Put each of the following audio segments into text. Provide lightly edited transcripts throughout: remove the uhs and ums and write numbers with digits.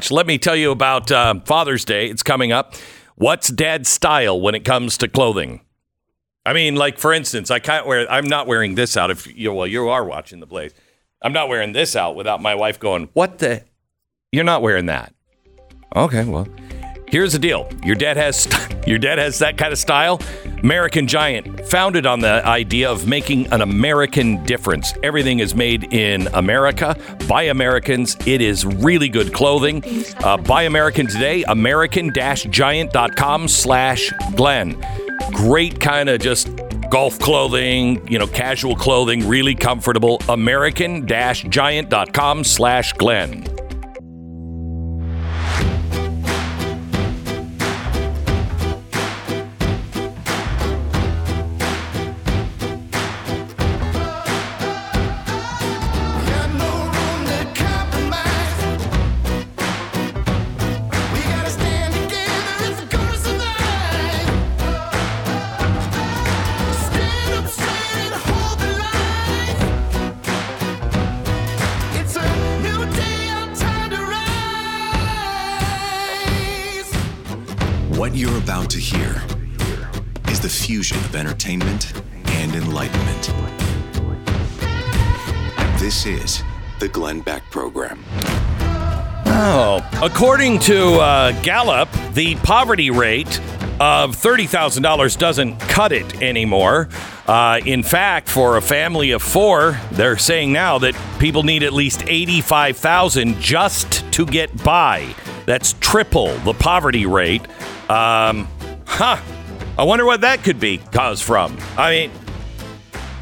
So let me tell you about Father's Day. It's coming up. What's dad's style when it comes to clothing? I mean, like, for instance, I'm not wearing this out. You are watching the Blaze. I'm not wearing this out without my wife going, what the? You're not wearing that. Okay, well, here's the deal. Your dad has that kind of style. American Giant, founded on the idea of making an American difference. Everything is made in America by Americans. It is really good clothing. Buy American today. American-Giant.com/Glenn. Great kind of just golf clothing, casual clothing, really comfortable. American-Giant.com/Glenn. Of entertainment and enlightenment. This is the Glenn Beck Program. Oh, according to Gallup, the poverty rate of $30,000 doesn't cut it anymore. In fact, for a family of four, they're saying now that people need at least $85,000 just to get by. That's triple the poverty rate. I wonder what that could be caused from. I mean,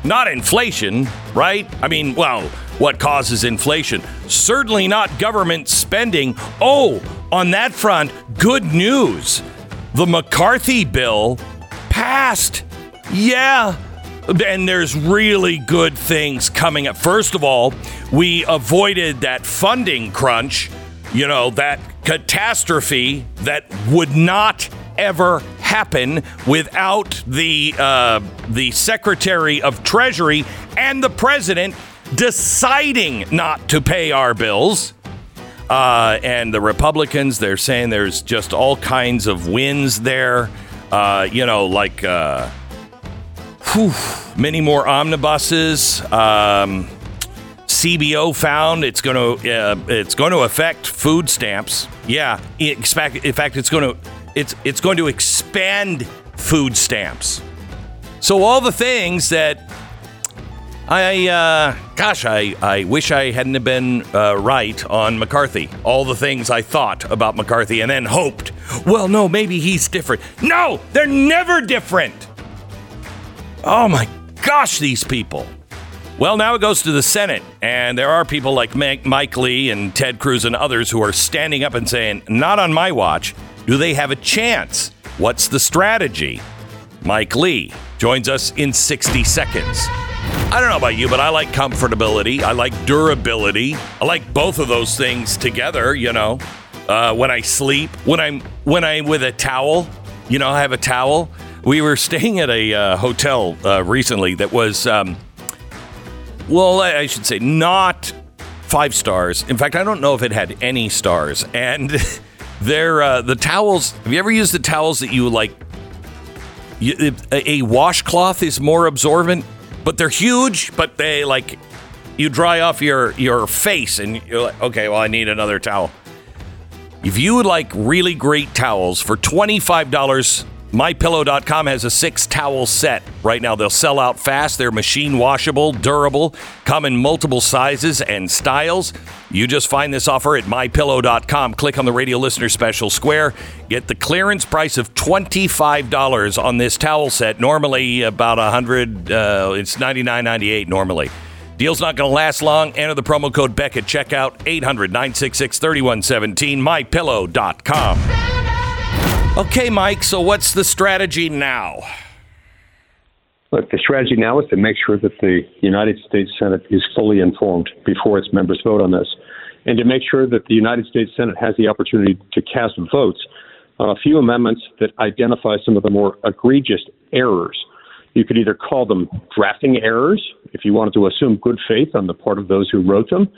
not inflation, right? I mean, well, what causes inflation? Certainly not government spending. Oh, on that front, good news. The McCarthy bill passed. Yeah. And there's really good things coming up. First of all, we avoided that funding crunch, that catastrophe that would not ever happen without the Secretary of Treasury and the President deciding not to pay our bills. And the Republicans, they're saying there's just all kinds of wins there. Many more omnibuses. CBO found it's going to affect food stamps. Yeah, in fact, it's going to expand food stamps. So all the things that I wish I hadn't been right on McCarthy. All the things I thought about McCarthy and then hoped, well, no, maybe he's different. No, they're never different. Oh, my gosh, these people. Well, now it goes to the Senate, and there are people like Mike Lee and Ted Cruz and others who are standing up and saying, not on my watch. Do they have a chance? What's the strategy? Mike Lee joins us in 60 seconds. I don't know about you, but I like comfortability. I like durability. I like both of those things together, when I sleep, when I'm with a towel, I have a towel. We were staying at a hotel recently that was, I should say not 5 stars. In fact, I don't know if it had any stars. And they're the towels. Have you ever used the towels that you like? A washcloth is more absorbent, but they're huge. But they you dry off your face, and you're like, okay, well, I need another towel. If you would like really great towels for $25, MyPillow.com has a 6-towel set right now. They'll sell out fast. They're machine washable, durable, come in multiple sizes and styles. You just find this offer at MyPillow.com. Click on the radio listener special square. Get the clearance price of $25 on this towel set. Normally about $100. It's $99.98 normally. Deal's not going to last long. Enter the promo code BECK at checkout, 800-966-3117, mypillow.com. Okay, Mike, so what's the strategy now? Look, the strategy now is to make sure that the United States Senate is fully informed before its members vote on this, and to make sure that the United States Senate has the opportunity to cast votes on a few amendments that identify some of the more egregious errors. You could either call them drafting errors, if you wanted to assume good faith on the part of those who wrote them,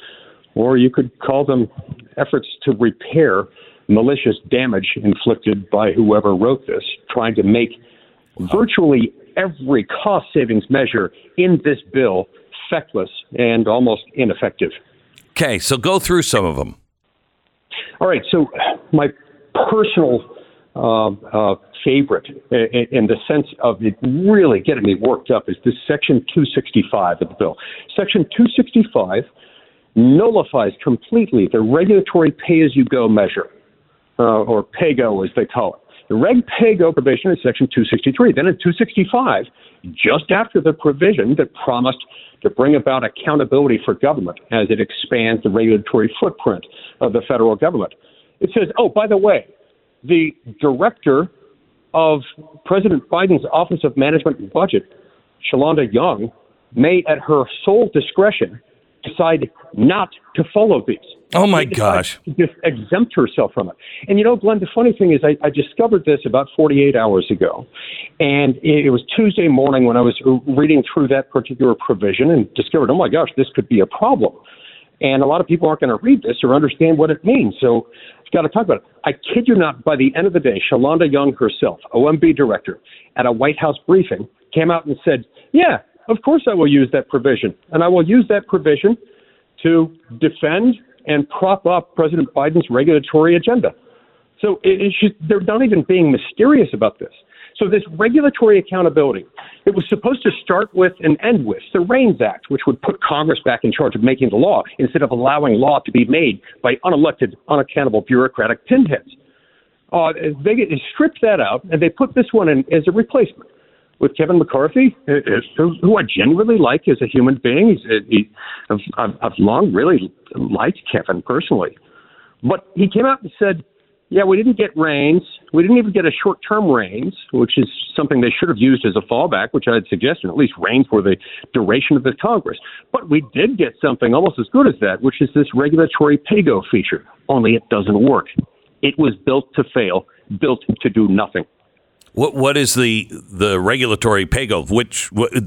or you could call them efforts to repair malicious damage inflicted by whoever wrote this, trying to make virtually every cost savings measure in this bill feckless and almost ineffective. Okay, so go through some of them. All right, so my personal favorite, in the sense of it really getting me worked up, is this Section 265 of the bill. Section 265 nullifies completely the regulatory pay-as-you-go measure, or PAYGO as they call it. The Reg PAYGO provision is Section 263. Then in 265, just after the provision that promised to bring about accountability for government as it expands the regulatory footprint of the federal government, it says, oh, by the way, the director of President Biden's Office of Management and Budget, Shalanda Young, may at her sole discretion decide not to follow these. Oh, my gosh. Just exempt herself from it. And, you know, Glenn, the funny thing is I discovered this about 48 hours ago. And it was Tuesday morning when I was reading through that particular provision and discovered, oh, my gosh, this could be a problem. And a lot of people aren't going to read this or understand what it means. So I've got to talk about it. I kid you not, by the end of the day, Shalanda Young herself, OMB director, at a White House briefing, came out and said, yeah, of course I will use that provision. And I will use that provision to defend and prop up President Biden's regulatory agenda. So they're not even being mysterious about this. So this regulatory accountability, it was supposed to start with and end with the Reins Act, which would put Congress back in charge of making the law instead of allowing law to be made by unelected, unaccountable bureaucratic pinheads. They stripped that out, and they put this one in as a replacement with Kevin McCarthy, who I genuinely like as a human being. I've long really liked Kevin personally. But he came out and said, yeah, we didn't get Reins. We didn't even get a short-term Reins, which is something they should have used as a fallback, which I had suggested, at least Reins for the duration of the Congress. But we did get something almost as good as that, which is this regulatory PAYGO feature, only it doesn't work. It was built to fail, built to do nothing. What is the regulatory PAYGO,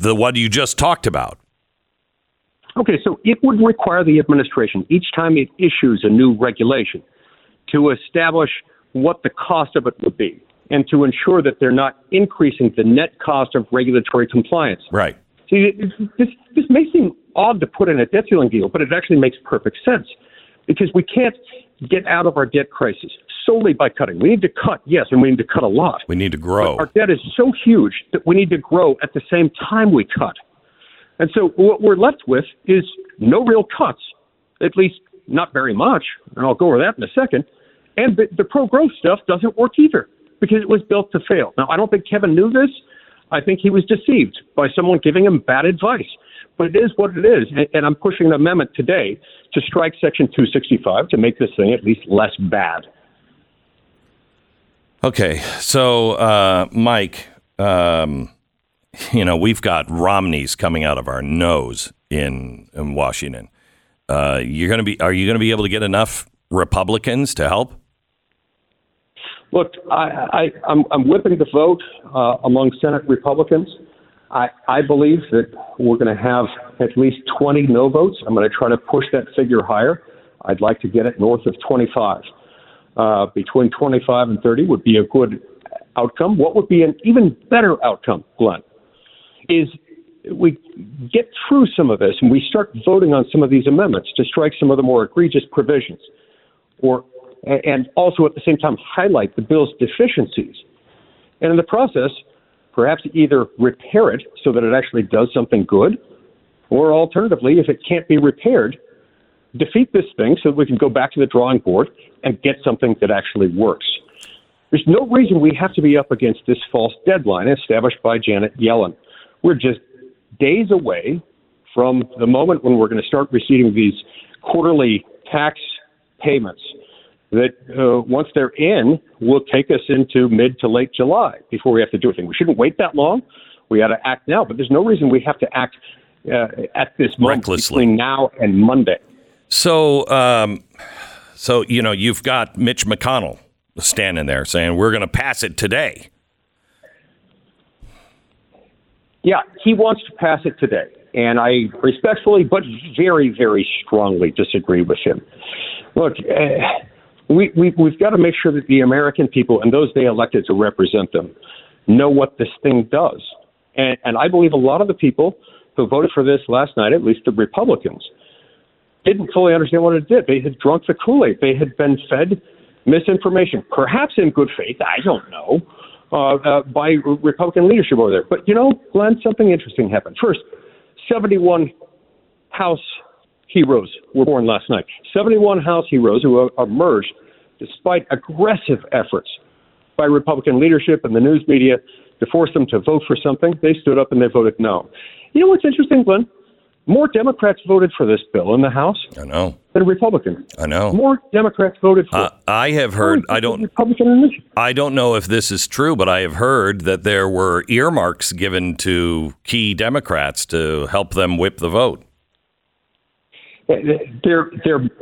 the one you just talked about? Okay, so it would require the administration, each time it issues a new regulation, to establish what the cost of it would be and to ensure that they're not increasing the net cost of regulatory compliance. Right. See, this may seem odd to put in a debt ceiling deal, but it actually makes perfect sense because we can't get out of our debt crisis solely by cutting. We need to cut, yes, and we need to cut a lot. We need to grow. But our debt is so huge that we need to grow at the same time we cut. And so what we're left with is no real cuts, at least not very much, and I'll go over that in a second. And the pro-growth stuff doesn't work either because it was built to fail. Now, I don't think Kevin knew this. I think he was deceived by someone giving him bad advice. But it is what it is, and I'm pushing an amendment today to strike Section 265 to make this thing at least less bad. Okay, so, Mike, we've got Romneys coming out of our nose in Washington. Are you going to be able to get enough Republicans to help? Look, I'm whipping the vote among Senate Republicans. I believe that we're going to have at least 20 no votes. I'm going to try to push that figure higher. I'd like to get it north of 25. Between 25 and 30 would be a good outcome. What would be an even better outcome, Glenn, is we get through some of this and we start voting on some of these amendments to strike some of the more egregious provisions, and also at the same time highlight the bill's deficiencies. And in the process, perhaps either repair it so that it actually does something good, or alternatively, if it can't be repaired, defeat this thing so that we can go back to the drawing board and get something that actually works. There's no reason we have to be up against this false deadline established by Janet Yellen. We're just days away from the moment when we're going to start receiving these quarterly tax payments that once they're in, will take us into mid to late July before we have to do anything. We shouldn't wait that long. We ought to act now, but there's no reason we have to act at this moment between now and Monday. So, you know, you've got Mitch McConnell standing there saying we're going to pass it today. Yeah, he wants to pass it today. And I respectfully but very, very strongly disagree with him. Look, we've got to make sure that the American people and those they elected to represent them know what this thing does. And I believe a lot of the people who voted for this last night, at least the Republicans, didn't fully understand what it did. They had drunk the Kool-Aid. They had been fed misinformation, perhaps in good faith, I don't know, by Republican leadership over there. But, you know, Glenn, something interesting happened. First, 71 House heroes were born last night. 71 House heroes who emerged despite aggressive efforts by Republican leadership and the news media to force them to vote for something. They stood up and they voted no. You know what's interesting, Glenn? More Democrats voted for this bill in the House than Republicans. I know. More Democrats voted for it. I have heard, I don't know if this is true, but I have heard that there were earmarks given to key Democrats to help them whip the vote. There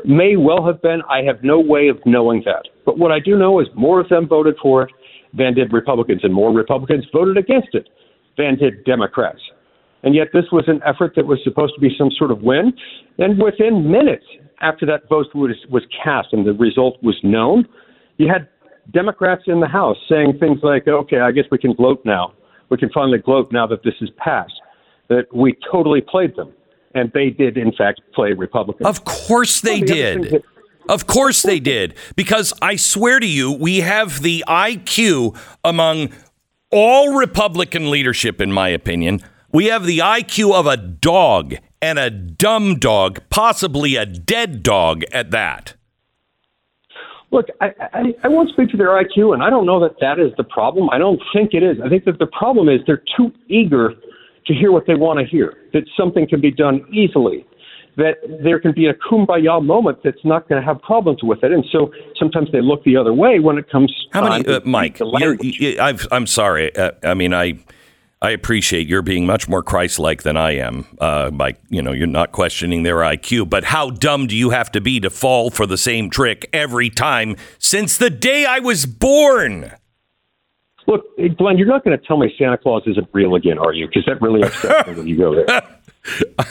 may well have been. I have no way of knowing that. But what I do know is more of them voted for it than did Republicans, and more Republicans voted against it than did Democrats. And yet this was an effort that was supposed to be some sort of win. And within minutes after that vote was cast and the result was known, you had Democrats in the House saying things like, okay, I guess we can gloat now. We can finally gloat now that this is passed, that we totally played them. And they did, in fact, play Republicans. Of course they did. Of course they did. Because I swear to you, we have the IQ among all Republican leadership, in my opinion. We have the IQ of a dog and a dumb dog, possibly a dead dog at that. Look, I won't speak to their IQ, and I don't know that that is the problem. I don't think it is. I think that the problem is they're too eager to hear what they want to hear, that something can be done easily, that there can be a kumbaya moment that's not going to have problems with it. And so sometimes they look the other way when it comes to Mike, I'm sorry. I appreciate you're being much more Christ-like than I am by, you know, you're not questioning their IQ. But how dumb do you have to be to fall for the same trick every time since the day I was born? Look, Glenn, you're not going to tell me Santa Claus isn't real again, are you? Because that really upsets me when you go there.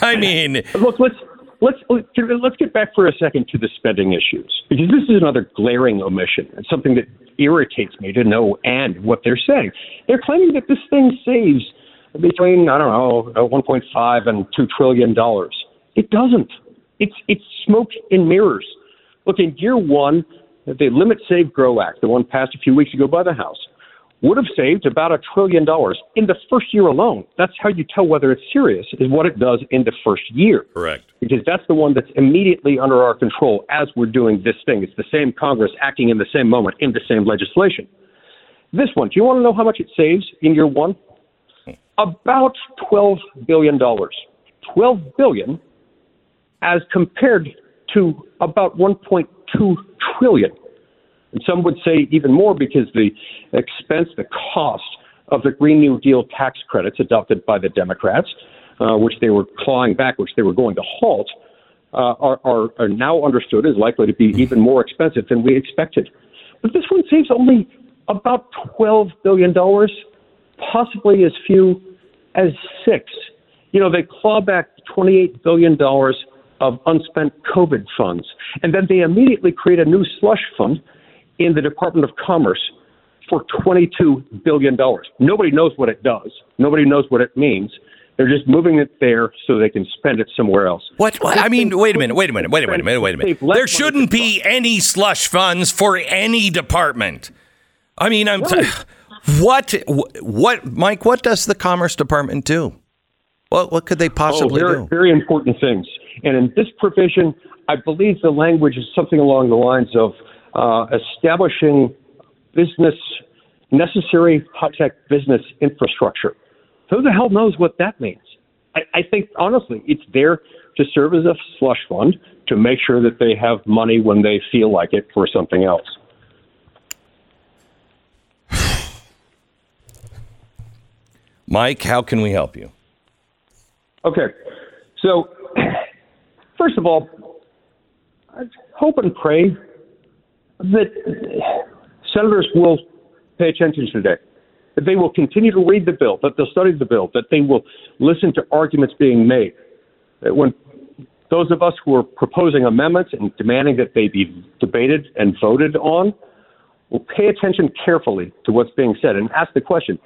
I mean, look, let's get back for a second to the spending issues, because this is another glaring omission and something that irritates me to no end what they're saying. They're claiming that this thing saves between, I don't know, $1.5 and $2 trillion. It doesn't. It's smoke and mirrors. Look, in year one, the Limit, Save, Grow Act, the one passed a few weeks ago by the House, would have saved about $1 trillion in the first year alone. That's how you tell whether it's serious, is what it does in the first year. Correct. Because that's the one that's immediately under our control as we're doing this thing. It's the same Congress acting in the same moment, in the same legislation. This one, do you want to know how much it saves in year one? About $12 billion. $12 billion as compared to about $1.2 trillion. And some would say even more, because the expense, the cost of the Green New Deal tax credits adopted by the Democrats, which they were clawing back, which they were going to halt, are now understood as likely to be even more expensive than we expected. But this one saves only about $12 billion, possibly as few as $6 billion. You know, they claw back $28 billion of unspent COVID funds, and then they immediately create a new slush fund in the Department of Commerce for $22 billion. Nobody knows what it does. Nobody knows what it means. They're just moving it there so they can spend it somewhere else. What? I mean, wait a minute. There shouldn't be any slush funds for any department. I mean, Mike, what does the Commerce Department do? What could they possibly do? Very important things. And in this provision, I believe the language is something along the lines of, establishing business, necessary high-tech business infrastructure. Who the hell knows what that means? I think, honestly, it's there to serve as a slush fund to make sure that they have money when they feel like it for something else. Mike, how can we help you? Okay. So, first of all, I hope and pray that senators will pay attention today, that they will continue to read the bill, that they'll study the bill, that they will listen to arguments being made. That when those of us who are proposing amendments and demanding that they be debated and voted on will pay attention carefully to what's being said and ask the question,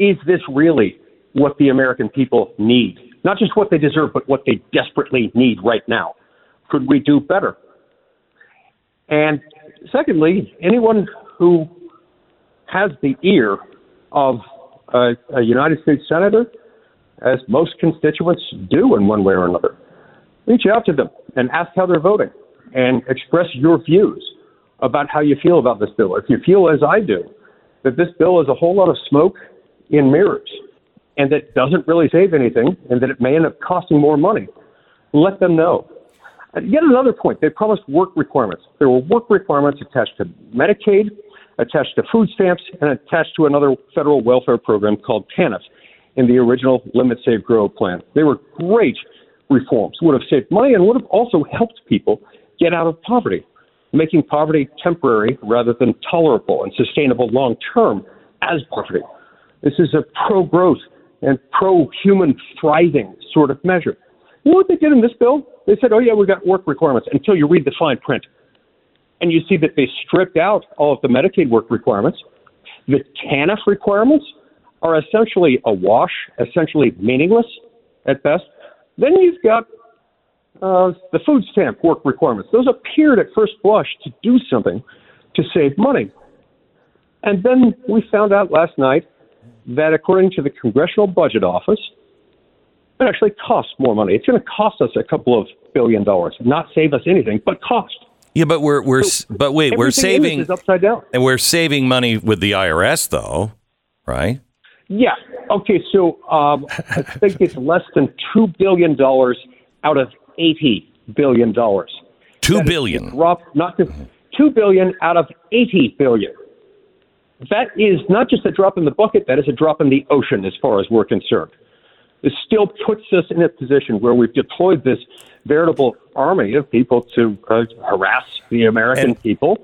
is this really what the American people need? Not just what they deserve, but what they desperately need right now. Could we do better? And secondly, anyone who has the ear of a United States senator, as most constituents do in one way or another, reach out to them and ask how they're voting and express your views about how you feel about this bill. If you feel, as I do, that this bill is a whole lot of smoke in mirrors, and that doesn't really save anything, and that it may end up costing more money, let them know. Yet another point, they promised work requirements. There were work requirements attached to Medicaid, attached to food stamps, and attached to another federal welfare program called TANF in the original Limit, Save, Grow plan. They were great reforms, would have saved money and would have also helped people get out of poverty, making poverty temporary rather than tolerable and sustainable long-term as poverty. This is a pro-growth and pro-human thriving sort of measure. You know what they did in this bill? They said, oh, yeah, we've got work requirements, until you read the fine print. And you see that they stripped out all of the Medicaid work requirements. The TANF requirements are essentially a wash, essentially meaningless at best. Then you've got the food stamp work requirements. Those appeared at first blush to do something to save money. And then we found out last night that according to the Congressional Budget Office, it actually costs more money. It's going to cost us a couple of $2 billion, not save us anything, but cost. Yeah, but we're saving upside down, and we're saving money with the IRS, though, right? Yeah. Okay. So I think it's less than $2 billion out of $80 billion. $2 billion. Not just $2 billion out of $80 billion. That is not just a drop in the bucket, that is a drop in the ocean as far as we're concerned. It still puts us in a position where we've deployed this veritable army of people to harass the American people.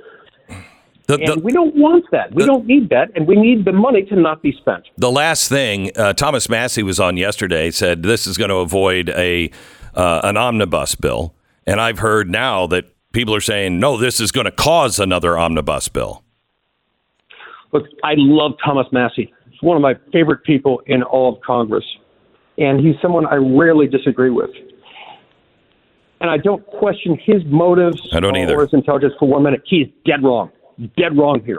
And we don't want that. We don't need that. And we need the money to not be spent. The last thing, Thomas Massey was on yesterday, said this is going to avoid an omnibus bill. And I've heard now that people are saying, no, this is going to cause another omnibus bill. Look, I love Thomas Massey. He's one of my favorite people in all of Congress. And he's someone I rarely disagree with. And I don't question his motives or his intelligence for one minute. He's dead wrong. Dead wrong here.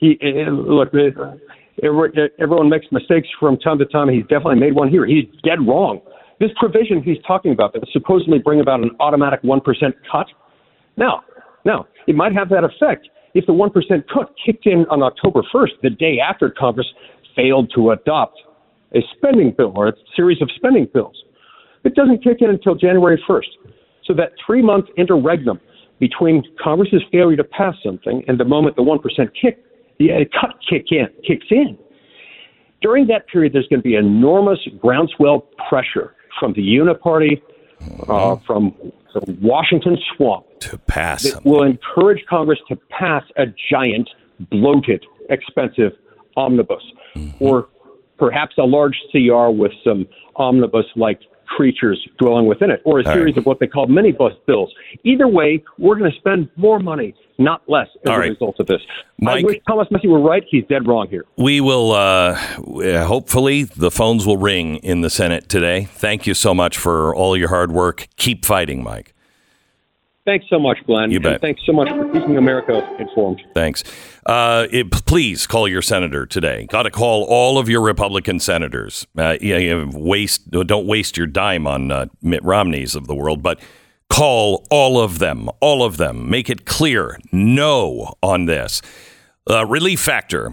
Look, everyone makes mistakes from time to time. He's definitely made one here. He's dead wrong. This provision he's talking about that supposedly bring about an automatic 1% cut. Now, it might have that effect if the 1% cut kicked in on October 1st, the day after Congress failed to adopt a spending bill or a series of spending bills. It doesn't kick in until January 1st. So that 3-month interregnum between Congress's failure to pass something and the moment the 1% cut kicks in. During that period, there's going to be enormous groundswell pressure from the Uniparty, from the Washington swamp, to pass that will encourage Congress to pass a giant, bloated, expensive omnibus, or perhaps a large CR with some omnibus-like creatures dwelling within it, or a series of what they call minibus bills. Either way, we're going to spend more money, not less, as a result of this. Mike, I wish Thomas Massey were right. He's dead wrong here. We will, hopefully, the phones will ring in the Senate today. Thank you so much for all your hard work. Keep fighting, Mike. Thanks so much, Glenn. You bet. And thanks so much for keeping America informed. Thanks. Please call your senator today. Got to call all of your Republican senators. Don't waste your dime on Mitt Romney's of the world, but call all of them. All of them. Make it clear. No on this. Relief Factor.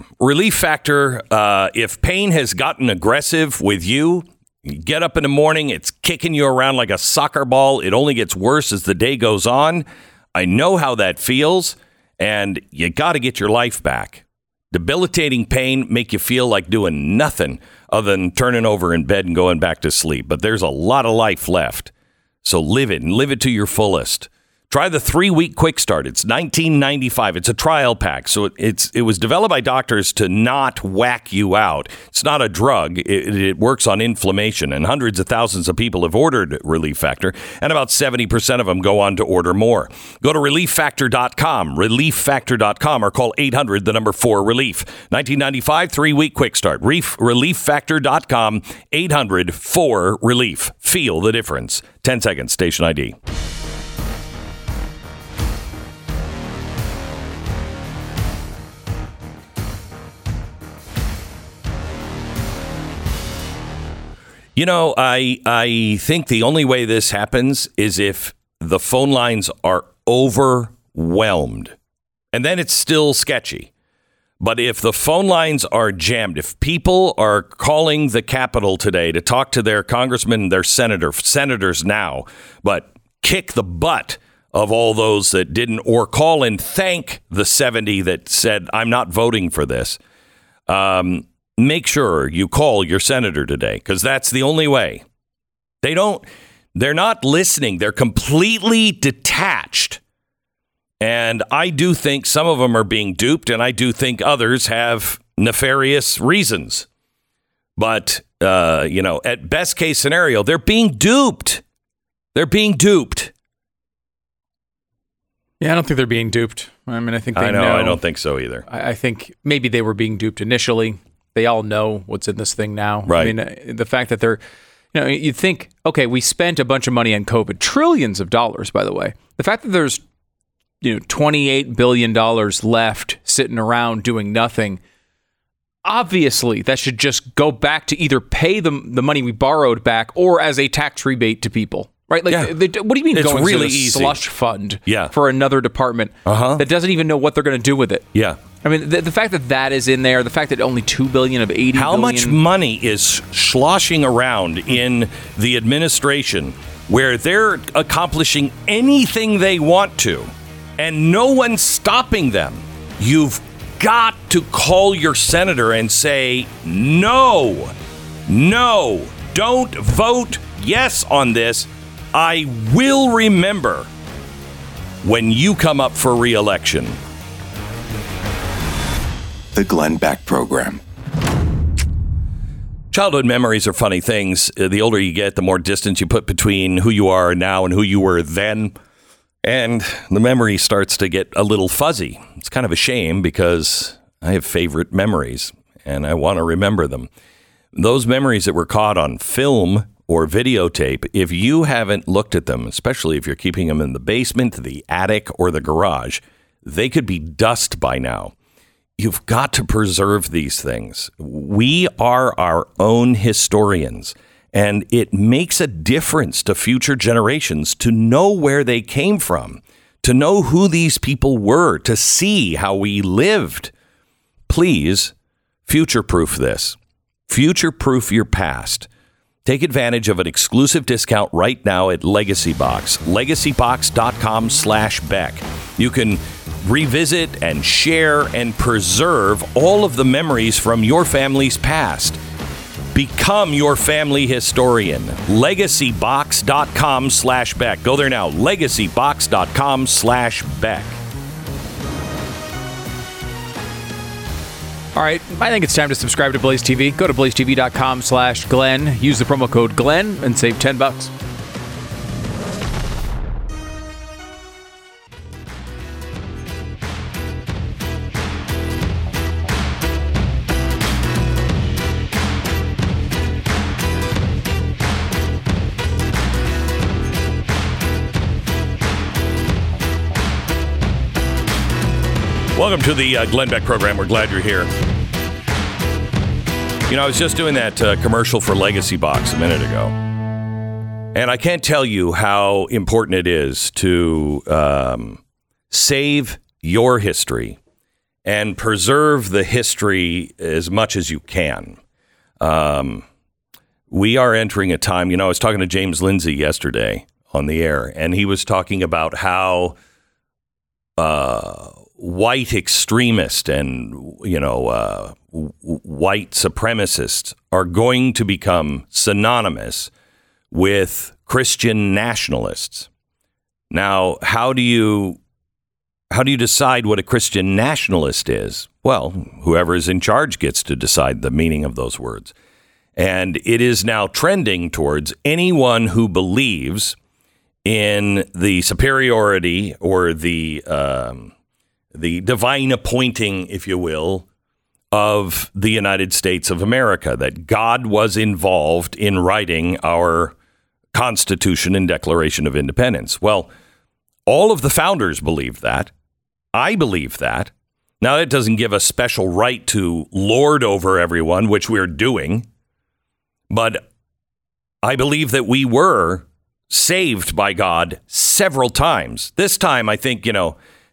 If pain has gotten aggressive with you, You get up in the morning, it's kicking you around like a soccer ball. It only gets worse as the day goes on. I know how that feels, and you got to get your life back. Debilitating pain make you feel like doing nothing other than turning over in bed and going back to sleep. But there's a lot of life left, so live it and live it to your fullest. Try the 3-week quick start. It's $19.95. It's a trial pack. So it was developed by doctors to not whack you out. It's not a drug. It works on inflammation, and hundreds of thousands of people have ordered Relief Factor, and about 70% of them go on to order more. Go to ReliefFactor.com, ReliefFactor.com, or call 800, the number 4-RELIEF. $19.95, 3-week quick start. ReliefFactor.com, 800-4-RELIEF. Feel the difference. 10 seconds, station ID. You know, I think the only way this happens is if the phone lines are overwhelmed, and then it's still sketchy. But if the phone lines are jammed, if people are calling the Capitol today to talk to their congressman, their senators now, but kick the butt of all those that didn't, or call and thank the 70 that said, I'm not voting for this. Make sure you call your senator today, because that's the only way. They're not listening. They're completely detached. And I do think some of them are being duped, and I do think others have nefarious reasons. But, you know, at best case scenario, they're being duped. Yeah, I don't think they're being duped. I mean, I think they know. I don't think so either. I think maybe they were being duped initially. They all know what's in this thing now. Right. I mean, the fact that they're, you know, you'd think, okay, we spent a bunch of money on COVID, trillions of dollars, by the way. The fact that there's, you know, $28 billion left sitting around doing nothing, obviously that should just go back to either pay the money we borrowed back or as a tax rebate to people, right? Like, yeah. What do you mean it's going really to a slush fund for another department that doesn't even know what they're going to do with it? Yeah. I mean, the fact that that is in there, the fact that only $2 billion of $80 billion. How much money is sloshing around in the administration where they're accomplishing anything they want to and no one's stopping them? You've got to call your senator and say, no, don't vote yes on this. I will remember when you come up for re-election. The Glenn Beck Program. Childhood memories are funny things. The older you get, the more distance you put between who you are now and who you were then. And the memory starts to get a little fuzzy. It's kind of a shame because I have favorite memories and I want to remember them. Those memories that were caught on film or videotape, if you haven't looked at them, especially if you're keeping them in the basement, the attic, or the garage, they could be dust by now. You've got to preserve these things. We are our own historians, and it makes a difference to future generations to know where they came from, to know who these people were, to see how we lived. Please future-proof this. Future-proof your past. Take advantage of an exclusive discount right now at Legacy Box. LegacyBox.com/Beck. You can revisit and share and preserve all of the memories from your family's past. Become your family historian. LegacyBox.com/Beck. Go there now. LegacyBox.com/Beck. All right, I think it's time to subscribe to Blaze TV. Go to blazetv.com/Glenn. Use the promo code Glenn and save $10. Welcome to the Glenn Beck Program. We're glad you're here. You know, I was just doing that commercial for Legacy Box a minute ago, and I can't tell you how important it is to save your history and preserve the history as much as you can. We are entering a time, I was talking to James Lindsay yesterday on the air, and he was talking about how white extremists and, white supremacists are going to become synonymous with Christian nationalists. Now, how do you decide what a Christian nationalist is? Well, whoever is in charge gets to decide the meaning of those words. And it is now trending towards anyone who believes in the superiority or the divine appointing, if you will, of the United States of America, that God was involved in writing our Constitution and Declaration of Independence. Well, all of the founders believed that. I believe that. Now, that doesn't give us special right to lord over everyone, which we're doing. But I believe that we were saved by God several times. This time, I think,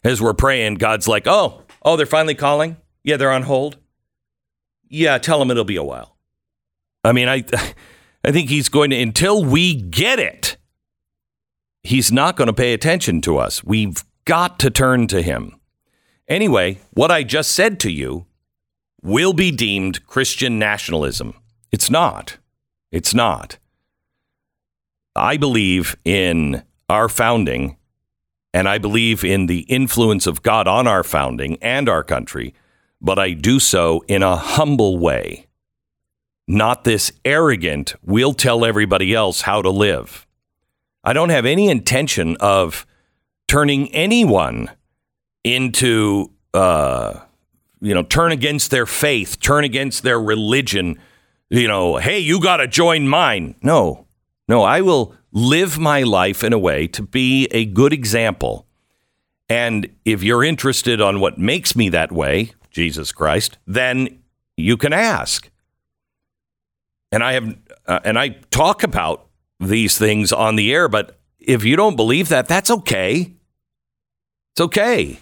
as we're praying, God's like, oh, they're finally calling. Yeah, they're on hold. Yeah, tell them it'll be a while. I think he's going to, until we get it, he's not going to pay attention to us. We've got to turn to him. Anyway, what I just said to you will be deemed Christian nationalism. It's not. I believe in our founding, and I believe in the influence of God on our founding and our country, but I do so in a humble way. Not this arrogant, we'll tell everybody else how to live. I don't have any intention of turning anyone into, turn against their faith, turn against their religion. Hey, you got to join mine. No, I will live my life in a way to be a good example. And if you're interested on what makes me that way, Jesus Christ, then you can ask. And I talk about these things on the air, but if you don't believe that, that's okay. It's okay.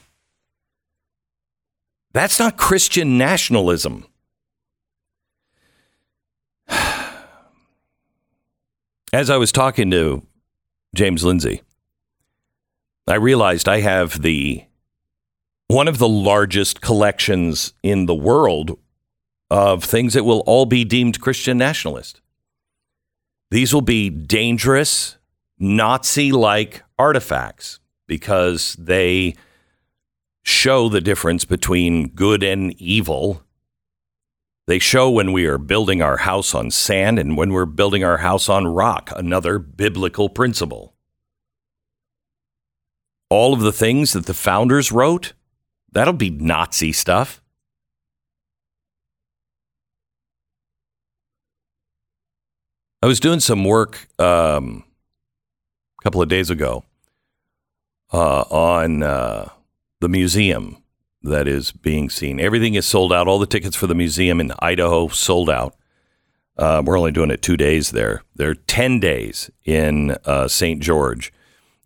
That's not Christian nationalism. As I was talking to James Lindsay, I realized I have one of the largest collections in the world of things that will all be deemed Christian nationalist. These will be dangerous Nazi-like artifacts because they show the difference between good and evil. They show when we are building our house on sand and when we're building our house on rock, another biblical principle. All of the things that the founders wrote, that'll be Nazi stuff. I was doing some work a couple of days ago on the museum that is being seen. Everything is sold out. All the tickets for the museum in Idaho sold out. We're only doing it 2 days there. There are 10 days in St. George.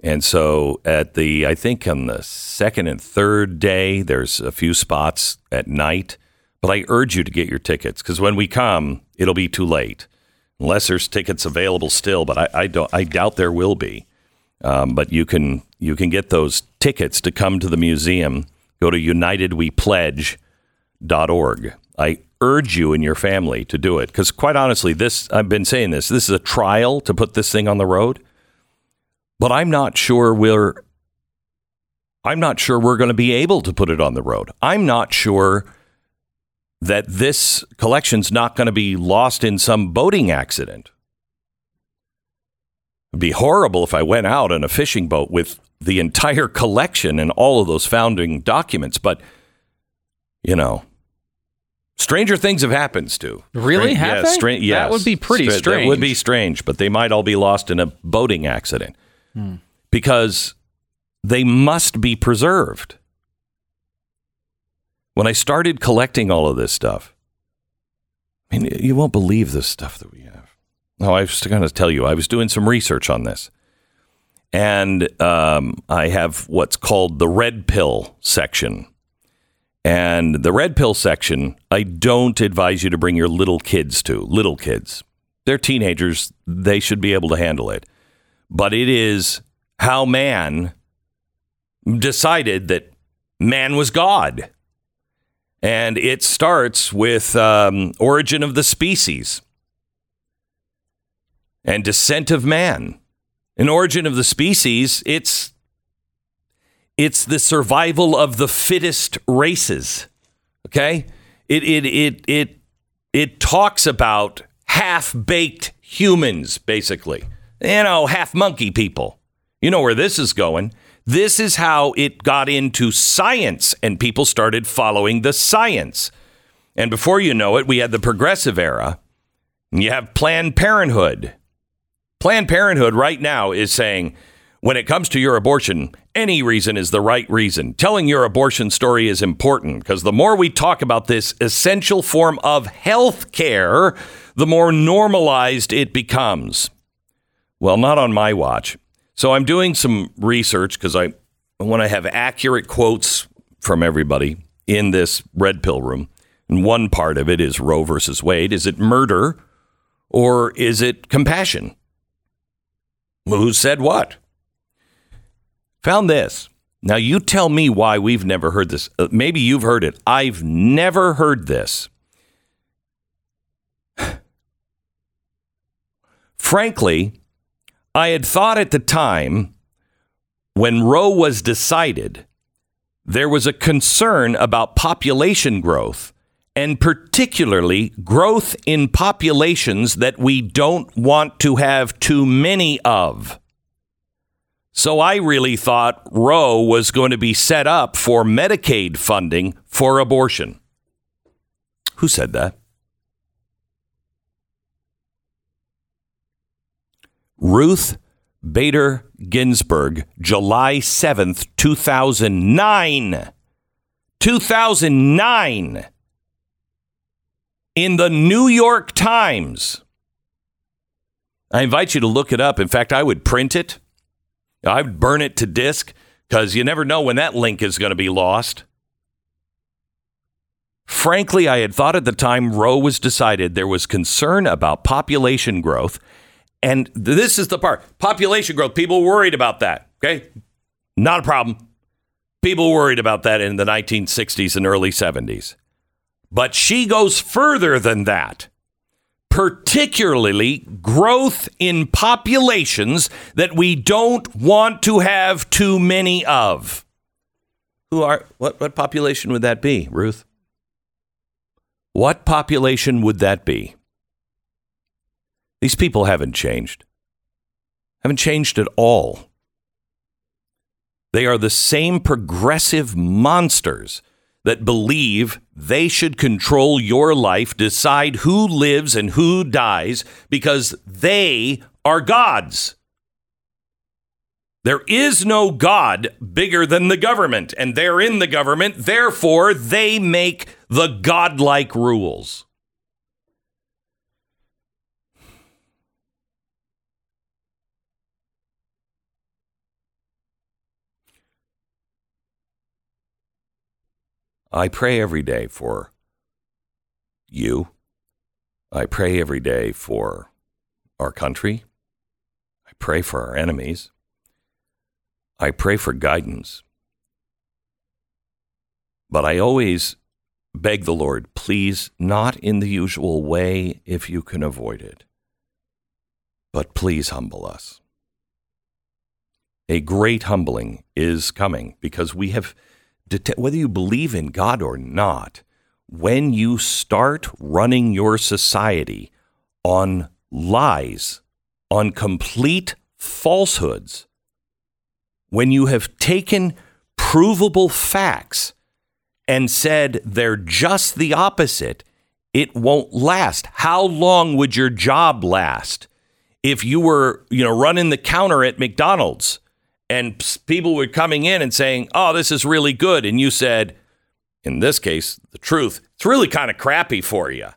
And so on the second and third day, there's a few spots at night. But I urge you to get your tickets because when we come, it'll be too late. Unless there's tickets available still, but I doubt there will be. But you can get those tickets to come to the museum. Go to UnitedWePledge.org. I urge you and your family to do it because, quite honestly, I've been saying this. This is a trial to put this thing on the road, but I'm not sure we're going to be able to put it on the road. I'm not sure that this collection's not going to be lost in some boating accident. It'd be horrible if I went out on a fishing boat with the entire collection and all of those founding documents. But, stranger things have happened, Stu. Really? Have they? Yes. That would be pretty strange. That would be strange, but they might all be lost in a boating accident because they must be preserved. When I started collecting all of this stuff, you won't believe this stuff that we have. No, I was going to tell you, I was doing some research on this. And I have what's called the red pill section. And the red pill section, I don't advise you to bring your little kids to. Little kids. They're teenagers. They should be able to handle it. But it is how man decided that man was God. And it starts with origin of the species and descent of man. In origin of the species, it's the survival of the fittest races. Okay? It talks about half-baked humans, basically. You know, half-monkey people. You know where this is going. This is how it got into science, and people started following the science. And before you know it, we had the progressive era. And you have Planned Parenthood. Planned Parenthood right now is saying, when it comes to your abortion, any reason is the right reason. Telling your abortion story is important because the more we talk about this essential form of health care, the more normalized it becomes. Well, not on my watch. So I'm doing some research because I want to have accurate quotes from everybody in this red pill room. And one part of it is Roe versus Wade. Is it murder or is it compassion? Who said what? Found this. Now, you tell me why we've never heard this. Maybe you've heard it. I've never heard this. Frankly, I had thought at the time when Roe was decided, there was a concern about population growth and particularly growth in populations that we don't want to have too many of. So I really thought Roe was going to be set up for Medicaid funding for abortion. Who said that? Ruth Bader Ginsburg, July 7th, 2009. 2009. In the New York Times. I invite you to look it up. In fact, I would print it. I would burn it to disk because you never know when that link is going to be lost. Frankly, I had thought at the time Roe was decided there was concern about population growth. And this is the part. Population growth. People worried about that. Okay. Not a problem. People worried about that in the 1960s and early 70s. But she goes further than that. Particularly growth in populations that we don't want to have too many of. Who are what population would that be, Ruth? What population would that be? These people haven't changed. Haven't changed at all. They are the same progressive monsters that believe they should control your life, decide who lives and who dies, because they are gods. There is no God bigger than the government, and they're in the government, therefore they make the godlike rules. I pray every day for you. I pray every day for our country. I pray for our enemies. I pray for guidance. But I always beg the Lord, please, not in the usual way if you can avoid it, but please humble us. A great humbling is coming because we have... Whether you believe in God or not, when you start running your society on lies, on complete falsehoods, when you have taken provable facts and said they're just the opposite, it won't last. How long would your job last if you were, running the counter at McDonald's? And people were coming in and saying, oh, this is really good. And you said, in this case, the truth, it's really kind of crappy for you.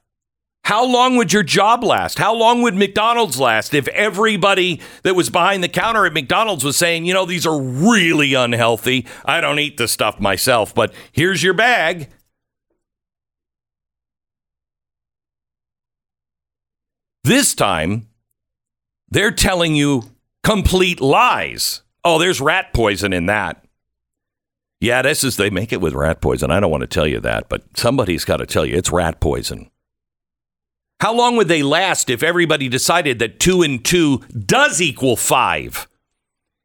How long would your job last? How long would McDonald's last if everybody that was behind the counter at McDonald's was saying, these are really unhealthy. I don't eat this stuff myself, but here's your bag. This time, they're telling you complete lies. Oh, there's rat poison in that. Yeah, this is, they make it with rat poison. I don't want to tell you that, but somebody's got to tell you it's rat poison. How long would they last if everybody decided that 2 and 2 does equal 5?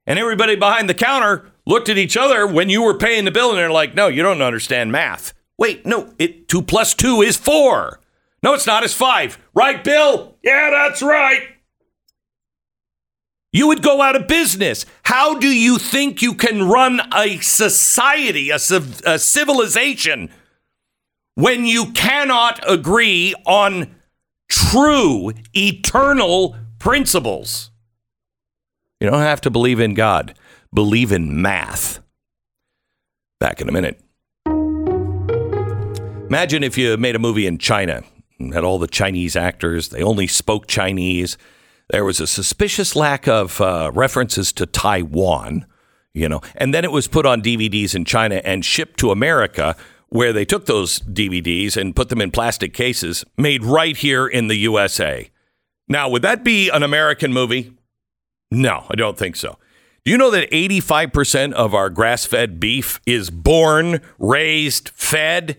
And everybody behind the counter looked at each other when you were paying the bill, and they're like, no, you don't understand math. Wait, no, 2 plus 2 is 4. No, it's not, it's 5. Right, Bill? Yeah, that's right. You would go out of business. How do you think you can run a society, a civilization, when you cannot agree on true, eternal principles? You don't have to believe in God. Believe in math. Back in a minute. Imagine if you made a movie in China and had all the Chinese actors. They only spoke Chinese. There was a suspicious lack of references to Taiwan, you know, and then it was put on DVDs in China and shipped to America, where they took those DVDs and put them in plastic cases made right here in the USA. Now, would that be an American movie? No, I don't think so. Do you know that 85% of our grass-fed beef is born, raised, fed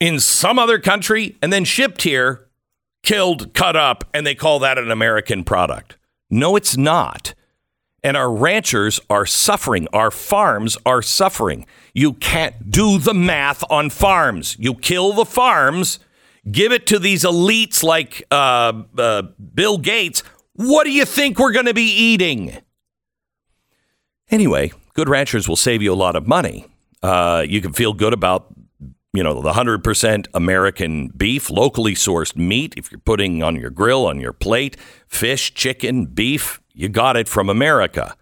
in some other country and then shipped here? Killed, cut up, and they call that an American product. No, it's not. And our ranchers are suffering. Our farms are suffering. You can't do the math on farms. You kill the farms, give it to these elites like Bill Gates. What do you think we're going to be eating? Anyway, Good Ranchers will save you a lot of money. You can feel good about, you know, the 100% American beef, locally sourced meat. If you're putting on your grill, on your plate, fish, chicken, beef, you got it from America.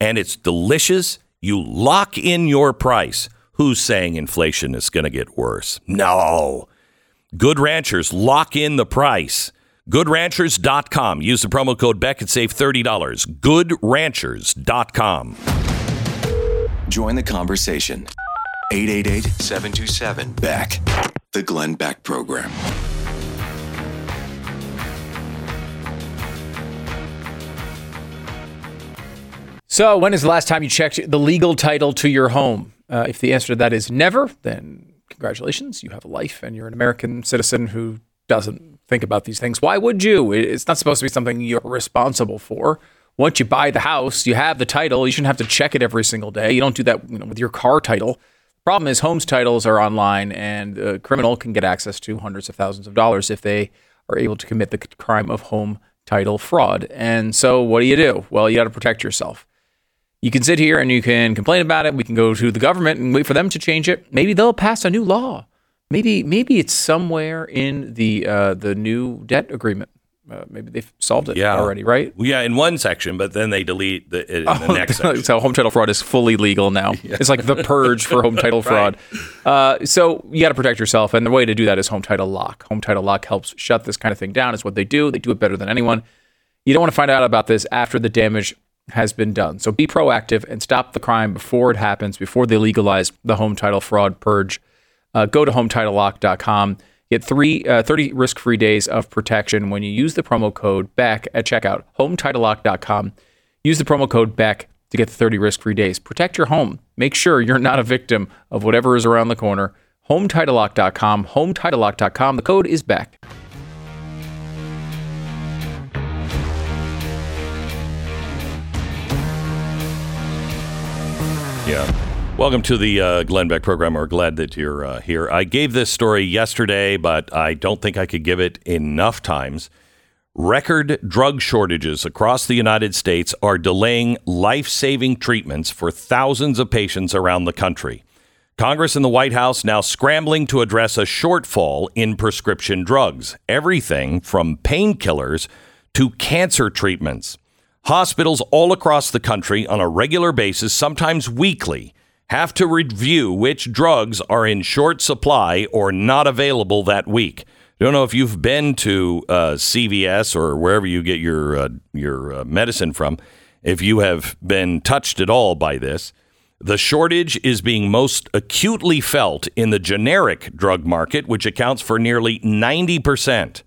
And it's delicious. You lock in your price. Who's saying inflation is going to get worse? No. Good Ranchers, lock in the price. GoodRanchers.com. Use the promo code Beck and save $30. GoodRanchers.com. Join the conversation. 888-727-BECK. The Glenn Beck Program. So when is the last time you checked the legal title to your home? If the answer to that is never, then congratulations. You have a life and you're an American citizen who doesn't think about these things. Why would you? It's not supposed to be something you're responsible for. Once you buy the house, you have the title. You shouldn't have to check it every single day. You don't do that, you know, with your car title. Problem is, homes titles are online, and a criminal can get access to hundreds of thousands of dollars if they are able to commit the crime of home title fraud. And so what do? Well, you got to protect yourself. You can sit here and you can complain about it. We can go to the government and wait for them to change it. Maybe they'll pass a new law. Maybe it's somewhere in the new debt agreement. Maybe they've solved it already, right? Yeah, in one section, but then they delete the next section. So home title fraud is fully legal now. Yeah. It's like the purge for home title fraud. Right. So you got to protect yourself, and the way to do that is home title lock. Home title lock helps shut this kind of thing down. It's what they do. They do it better than anyone. You don't want to find out about this after the damage has been done. So be proactive and stop the crime before it happens, before they legalize the home title fraud purge. Go to HometitleLock.com. Get 30 risk-free days of protection when you use the promo code BECK at checkout. HometitleLock.com. Use the promo code BECK to get the 30 risk-free days. Protect your home. Make sure you're not a victim of whatever is around the corner. HometitleLock.com. HometitleLock.com. The code is BECK. Yeah. Welcome to the Glenn Beck Program. We're glad that you're here. I gave this story yesterday, but I don't think I could give it enough times. Record drug shortages across the United States are delaying life-saving treatments for thousands of patients around the country. Congress and the White House now scrambling to address a shortfall in prescription drugs, everything from painkillers to cancer treatments. Hospitals all across the country on a regular basis, sometimes weekly, have to review which drugs are in short supply or not available that week. I don't know if you've been to CVS or wherever you get your medicine from, if you have been touched at all by this. The shortage is being most acutely felt in the generic drug market, which accounts for nearly 90%.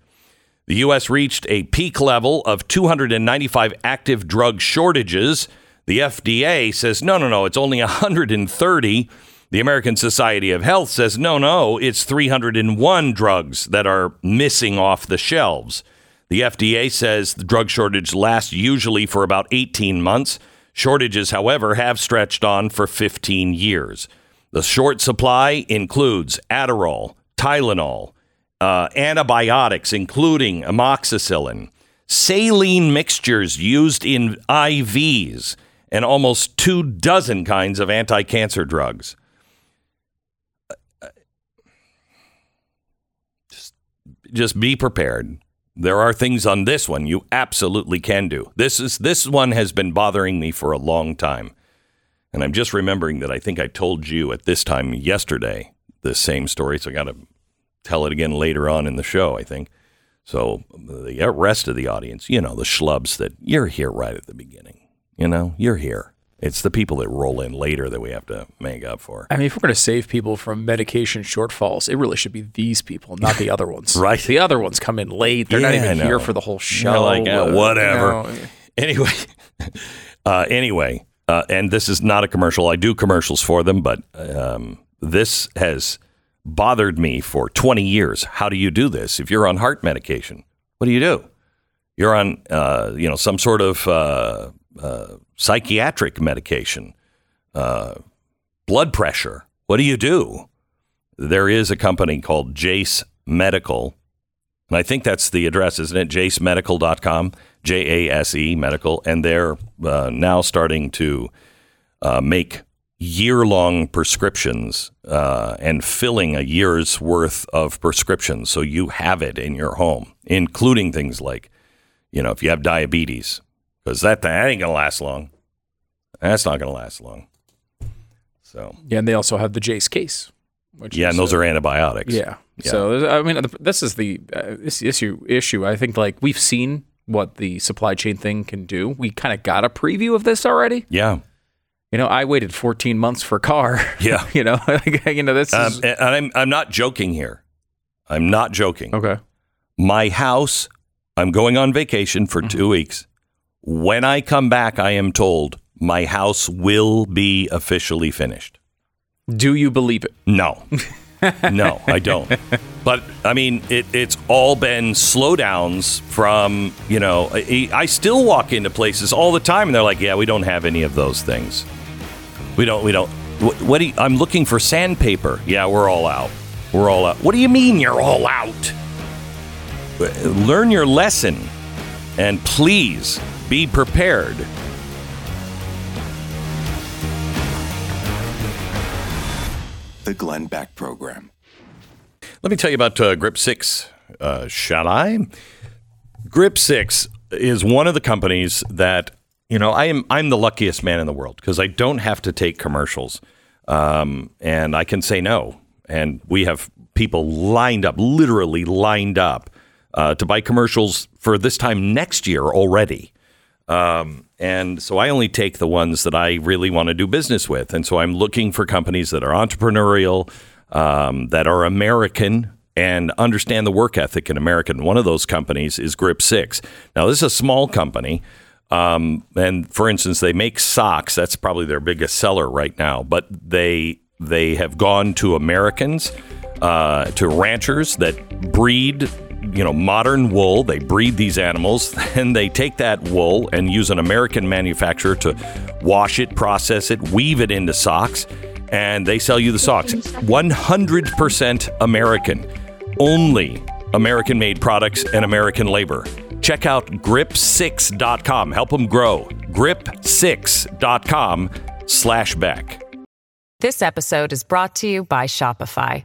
The U.S. reached a peak level of 295 active drug shortages. The FDA says, no, it's only 130. The American Society of Health says, no, it's 301 drugs that are missing off the shelves. The FDA says the drug shortage lasts usually for about 18 months. Shortages, however, have stretched on for 15 years. The short supply includes Adderall, Tylenol, antibiotics, including amoxicillin, saline mixtures used in IVs, and almost 24 kinds of anti-cancer drugs. Just be prepared. There are things on this one you absolutely can do. This one has been bothering me for a long time. And I'm just remembering that I think I told you at this time yesterday this same story, so I got to tell it again later on in the show, I think. So the rest of the audience, you know, the schlubs that you're here right at the beginning. You know, you're here. It's the people that roll in later that we have to make up for. I mean, if we're going to save people from medication shortfalls, it really should be these people, not the other ones. Right. The other ones come in late. They're not even here for the whole show. They're like, whatever. You know. Anyway, and this is not a commercial. I do commercials for them, but this has bothered me for 20 years. How do you do this? If you're on heart medication, what do you do? You're on, some sort of... psychiatric medication, blood pressure. What do you do? There is a company called Jace Medical, and I think that's the address, isn't it? JaceMedical.com, Jase Medical, and they're now starting to make year-long prescriptions and filling a year's worth of prescriptions, so you have it in your home, including things like, you know, if you have diabetes. Because that ain't going to last long. That's not going to last long. So yeah, and they also have the Jace case. Which and those are antibiotics. Yeah. So, I mean, this is the issue. I think, like, we've seen what the supply chain thing can do. We kind of got a preview of this already. Yeah. You know, I waited 14 months for a car. Yeah. This is... I'm not joking here. I'm not joking. Okay. My house, I'm going on vacation for 2 weeks. When I come back, I am told my house will be officially finished. Do you believe it? No. No, I don't. But, I mean, it's all been slowdowns from, you know, I still walk into places all the time and they're like, yeah, we don't have any of those things. We don't. What do you, I'm looking for sandpaper. Yeah, we're all out. What do you mean you're all out? Learn your lesson and please... be prepared. The Glenn Beck Program. Let me tell you about Grip 6, shall I? Grip 6 is one of the companies that, you know, I'm the luckiest man in the world because I don't have to take commercials. And I can say no. And we have people lined up to buy commercials for this time next year already. And so I only take the ones that I really want to do business with. And so I'm looking for companies that are entrepreneurial, that are American and understand the work ethic in America. And one of those companies is Grip 6. Now, this is a small company. And for instance, they make socks. That's probably their biggest seller right now. But they have gone to Americans, to ranchers that breed modern wool. They breed these animals and they take that wool and use an American manufacturer to wash it, process it, weave it into socks, and they sell you the socks. 100% American. Only American-made products and American labor. Check out grip6.com. Help them grow. grip6.com/back. This episode is brought to you by Shopify.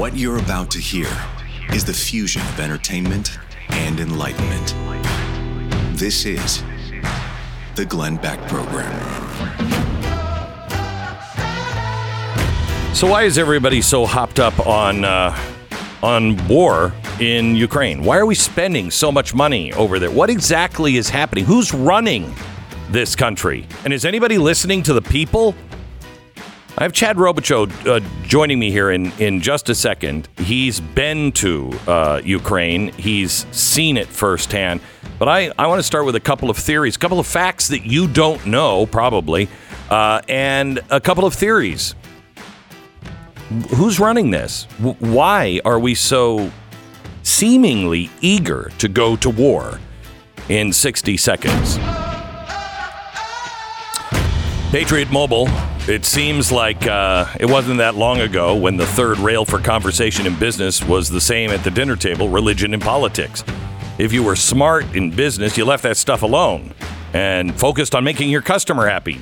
What you're about to hear is the fusion of entertainment and enlightenment. This is the Glenn Beck Program. So why is everybody so hopped up on war in Ukraine? Why are we spending so much money over there? What exactly is happening? Who's running this country? And is anybody listening to the people? I have Chad Robichaux joining me here in just a second. He's been to Ukraine. He's seen it firsthand. But I want to start with a couple of theories, a couple of facts that you don't know, probably, and a couple of theories. Who's running this? Why are we so seemingly eager to go to war in 60 seconds? Patriot Mobile. It seems like it wasn't that long ago when the third rail for conversation in business was the same at the dinner table, religion and politics. If you were smart in business, you left that stuff alone and focused on making your customer happy.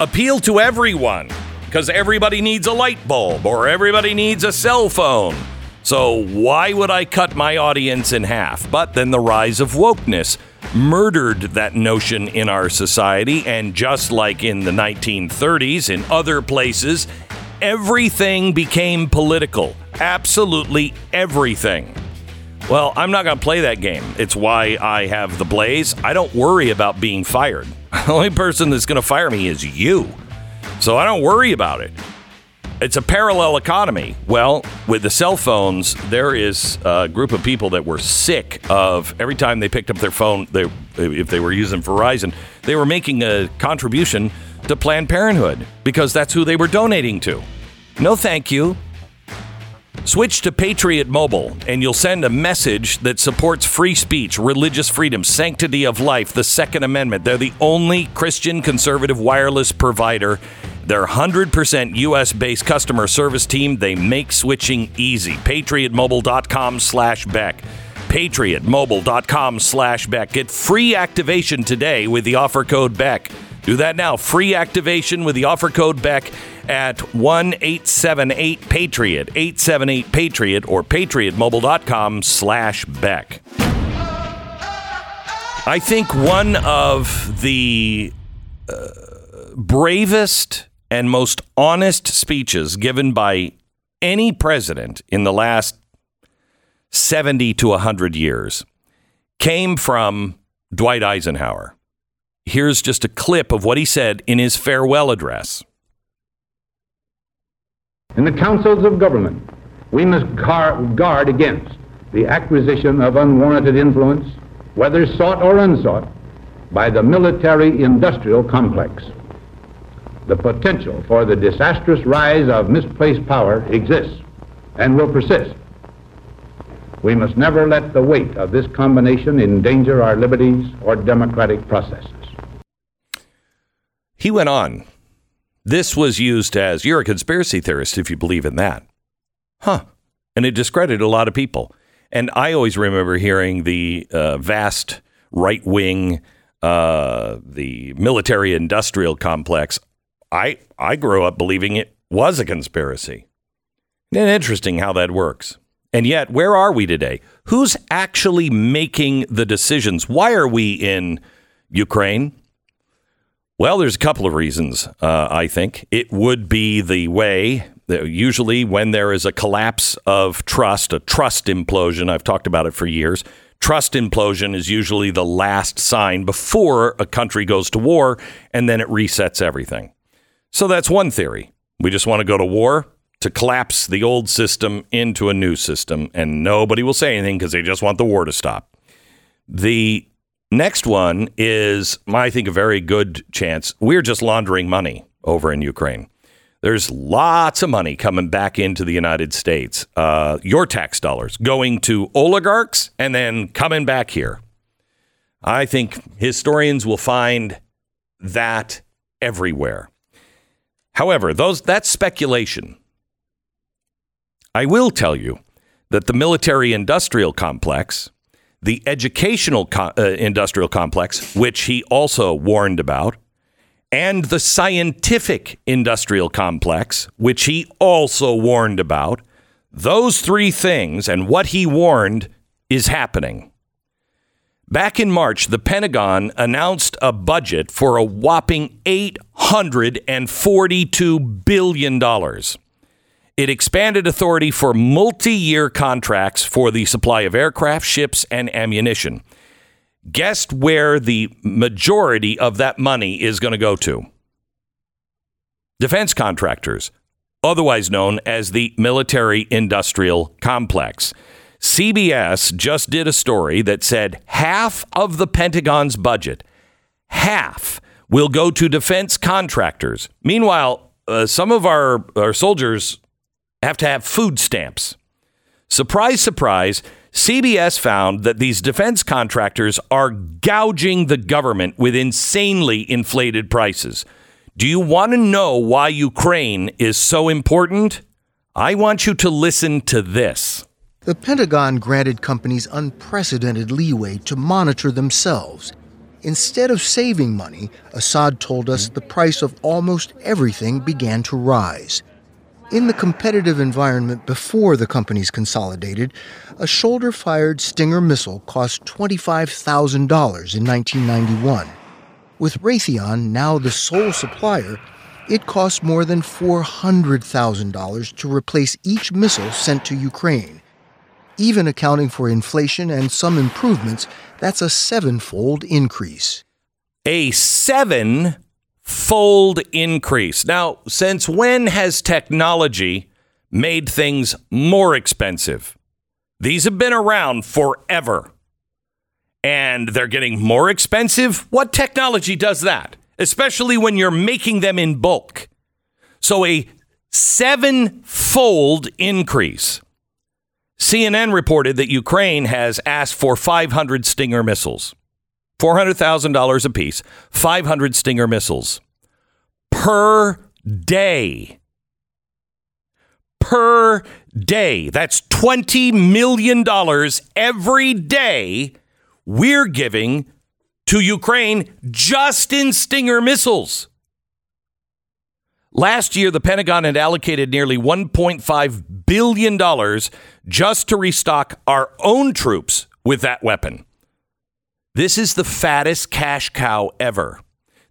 Appeal to everyone, because everybody needs a light bulb or everybody needs a cell phone. So why would I cut my audience in half? But then the rise of wokeness murdered that notion in our society, and just like in the 1930s in other places, everything became political. Absolutely everything. Well, I'm not going to play that game. It's why I have the Blaze. I don't worry about being fired. The only person that's going to fire me is you. So I don't worry about it. It's a parallel economy. Well, with the cell phones, there is a group of people that were sick of every time they picked up their phone, if they were using Verizon, they were making a contribution to Planned Parenthood because that's who they were donating to. No, thank you. Switch to Patriot Mobile and you'll send a message that supports free speech, religious freedom, sanctity of life, the Second Amendment. They're the only Christian conservative wireless provider. Their 100% U.S.-based customer service team, they make switching easy. PatriotMobile.com/Beck. PatriotMobile.com/Beck. Get free activation today with the offer code Beck. Do that now. Free activation with the offer code Beck at 1-878-PATRIOT, 878-PATRIOT, or PatriotMobile.com/Beck. I think one of the bravest and most honest speeches given by any president in the last 70 to 100 years came from Dwight Eisenhower. Here's just a clip of what he said in his farewell address. In the councils of government, we must guard against the acquisition of unwarranted influence, whether sought or unsought, by the military-industrial complex. The potential for the disastrous rise of misplaced power exists and will persist. We must never let the weight of this combination endanger our liberties or democratic processes. He went on. This was used as, you're a conspiracy theorist if you believe in that. Huh. And it discredited a lot of people. And I always remember hearing the vast right-wing, the military-industrial complex. I grew up believing it was a conspiracy. And interesting how that works. And yet, where are we today? Who's actually making the decisions? Why are we in Ukraine? Well, there's a couple of reasons, I think. It would be the way that usually when there is a collapse of trust, a trust implosion, I've talked about it for years. Trust implosion is usually the last sign before a country goes to war, and then it resets everything. So that's one theory. We just want to go to war to collapse the old system into a new system, and nobody will say anything because they just want the war to stop. The next one is, I think, a very good chance. We're just laundering money over in Ukraine. There's lots of money coming back into the United States. Your tax dollars going to oligarchs and then coming back here. I think historians will find that everywhere. However, that's speculation. I will tell you that the military-industrial complex, the educational industrial complex, which he also warned about, and the scientific industrial complex, which he also warned about. Those three things and what he warned is happening. Back in March, the Pentagon announced a budget for a whopping $842 billion. It expanded authority for multi-year contracts for the supply of aircraft, ships, and ammunition. Guess where the majority of that money is going to go to? Defense contractors, otherwise known as the military-industrial complex. CBS just did a story that said half of the Pentagon's budget, half, will go to defense contractors. Meanwhile, some of our soldiers have to have food stamps. Surprise, surprise, CBS found that these defense contractors are gouging the government with insanely inflated prices. Do you want to know why Ukraine is so important? I want you to listen to this. The Pentagon granted companies unprecedented leeway to monitor themselves. Instead of saving money, Assad told us the price of almost everything began to rise. In the competitive environment before the companies consolidated, a shoulder-fired Stinger missile cost $25,000 in 1991. With Raytheon now the sole supplier, it cost more than $400,000 to replace each missile sent to Ukraine. Even accounting for inflation and some improvements, that's a sevenfold increase. A sevenfold increase. Now, since when has technology made things more expensive? These have been around forever. And they're getting more expensive? What technology does that? Especially when you're making them in bulk. So a sevenfold increase. CNN reported that Ukraine has asked for 500 Stinger missiles, $400,000 apiece, 500 Stinger missiles per day. Per day. That's $20 million every day we're giving to Ukraine just in Stinger missiles. Last year, the Pentagon had allocated nearly $1.5 billion just to restock our own troops with that weapon. This is the fattest cash cow ever.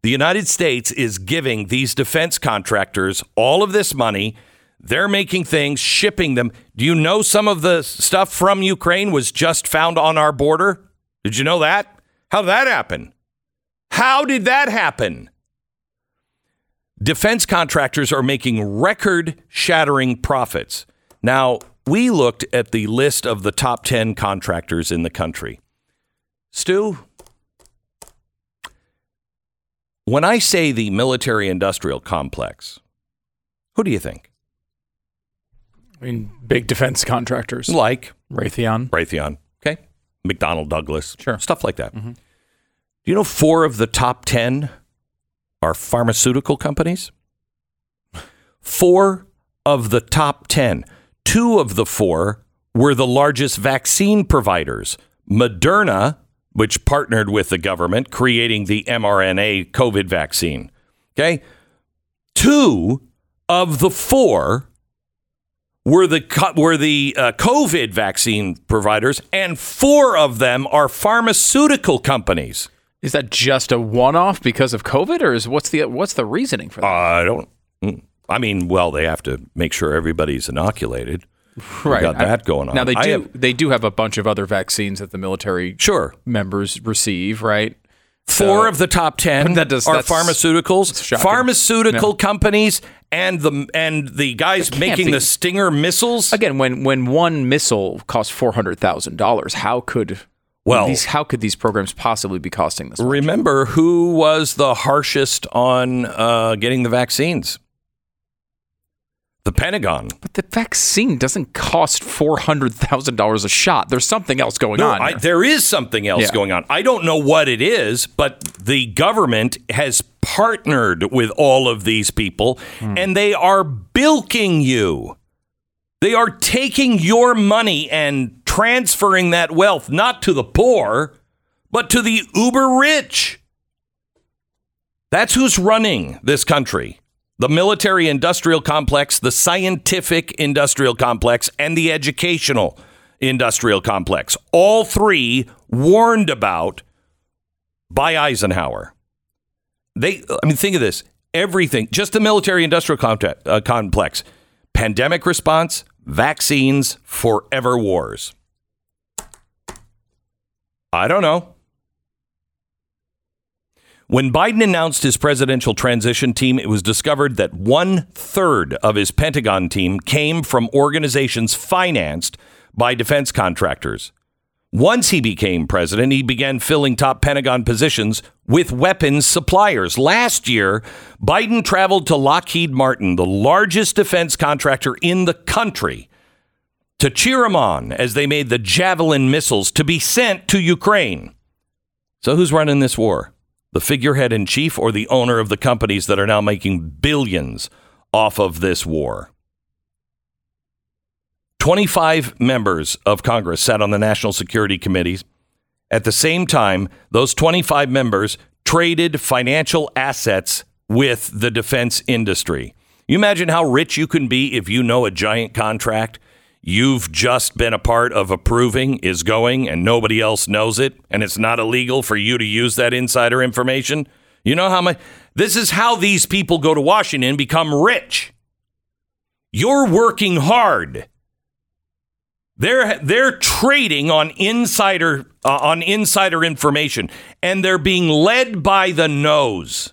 The United States is giving these defense contractors all of this money. They're making things, shipping them. Do you know some of the stuff from Ukraine was just found on our border? Did you know that? How did that happen? How did that happen? Defense contractors are making record-shattering profits. Now, we looked at the list of the top 10 contractors in the country. Stu, when I say the military-industrial complex, who do you think? I mean, big defense contractors. Like? Raytheon. Okay. McDonnell Douglas. Sure. Stuff like that. Mm-hmm. Do you know 4 of the top 10 are pharmaceutical companies? 4 of the top 10. 2 of the 4 were the largest vaccine providers. Moderna, which partnered with the government, creating the mRNA COVID vaccine. Okay? 2 of the 4 were the COVID vaccine providers, and 4 of them are pharmaceutical companies. Is that just a one-off because of COVID, or what's the reasoning for that? They have to make sure everybody's inoculated. Right. We've got that going on. Now, they do have a bunch of other vaccines that the military members receive, right? 4 of the top 10 are pharmaceuticals. Pharmaceutical companies and the guys making the Stinger missiles. Again, when one missile costs $400,000, how could these programs possibly be costing this much? Remember who was the harshest on getting the vaccines? The Pentagon. But the vaccine doesn't cost $400,000 a shot. There's something else going on. There is something else going on. I don't know what it is, but the government has partnered with all of these people, and they are bilking you. They are taking your money and transferring that wealth not to the poor, but to the uber rich. That's who's running this country. The military industrial complex, the scientific industrial complex, and the educational industrial complex. All three warned about by Eisenhower. Think of this. Everything, just the military industrial complex, pandemic response, vaccines, forever wars. I don't know. When Biden announced his presidential transition team, it was discovered that 1/3 of his Pentagon team came from organizations financed by defense contractors. Once he became president, he began filling top Pentagon positions with weapons suppliers. Last year, Biden traveled to Lockheed Martin, the largest defense contractor in the country, to cheer them on as they made the Javelin missiles to be sent to Ukraine. So who's running this war? The figurehead in chief or the owner of the companies that are now making billions off of this war? 25 members of Congress sat on the National Security Committee. At the same time, those 25 members traded financial assets with the defense industry. You imagine how rich you can be if you know a giant contract you've just been a part of approving is going and nobody else knows it, and it's not illegal for you to use that insider information. You know how much? This is how these people go to Washington and become rich. You're working hard. They're trading on insider information, and they're being led by the nose.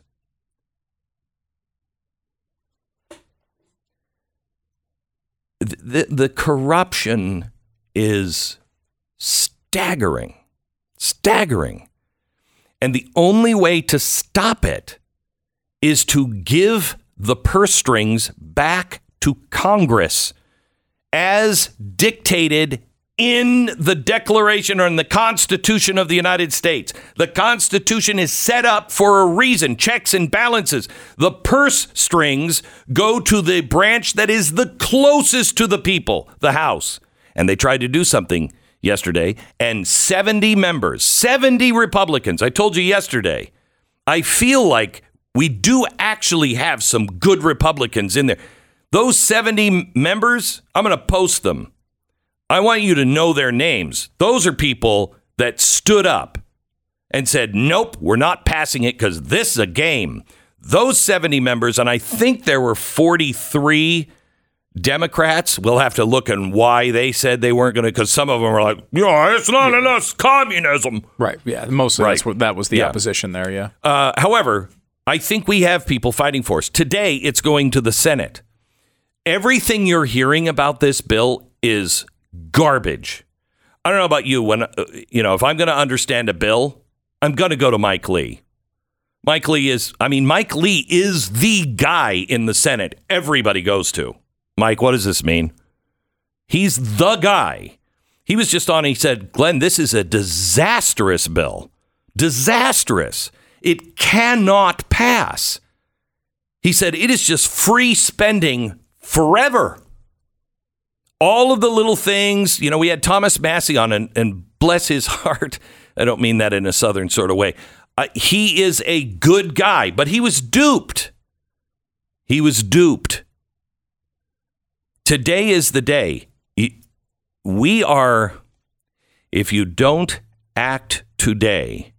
The corruption is staggering. And the only way to stop it is to give the purse strings back to Congress as dictated in the Declaration or in the Constitution of the United States. The Constitution is set up for a reason, checks and balances. The purse strings go to the branch that is the closest to the people, the House. And they tried to do something yesterday, and 70 members, 70 Republicans. I told you yesterday, I feel like we do actually have some good Republicans in there. Those 70 members, I'm going to post them. I want you to know their names. Those are people that stood up and said, nope, we're not passing it because this is a game. Those 70 members, and I think there were 43 Democrats. We'll have to look and why they said they weren't going to, because some of them were like, yeah, it's not enough communism. Right. Yeah. Mostly right. That was the opposition there. Yeah. However, I think we have people fighting for us. Today, it's going to the Senate. Everything you're hearing about this bill is garbage. I don't know about you. When if I'm going to understand a bill, I'm going to go to Mike Lee. Mike Lee is the guy in the Senate everybody goes to. Mike, what does this mean? He's the guy. He was just on. He said, Glenn, this is a disastrous bill. Disastrous. It cannot pass. He said it is just free spending forever. All of the little things, we had Thomas Massey on, and bless his heart, I don't mean that in a Southern sort of way. He is a good guy, but he was duped. Today is the day. We are, if you don't act today,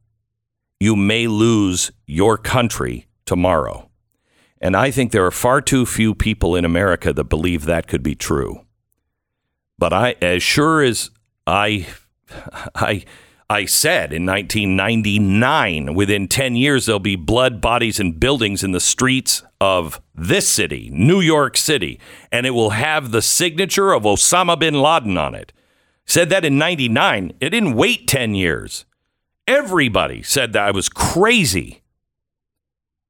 you may lose your country tomorrow. And I think there are far too few people in America that believe that could be true. But as sure as I said in 1999, within 10 years, there'll be blood, bodies, and buildings in the streets of this city, New York City. And it will have the signature of Osama bin Laden on it. Said that in 99. It didn't wait 10 years. Everybody said that I was crazy.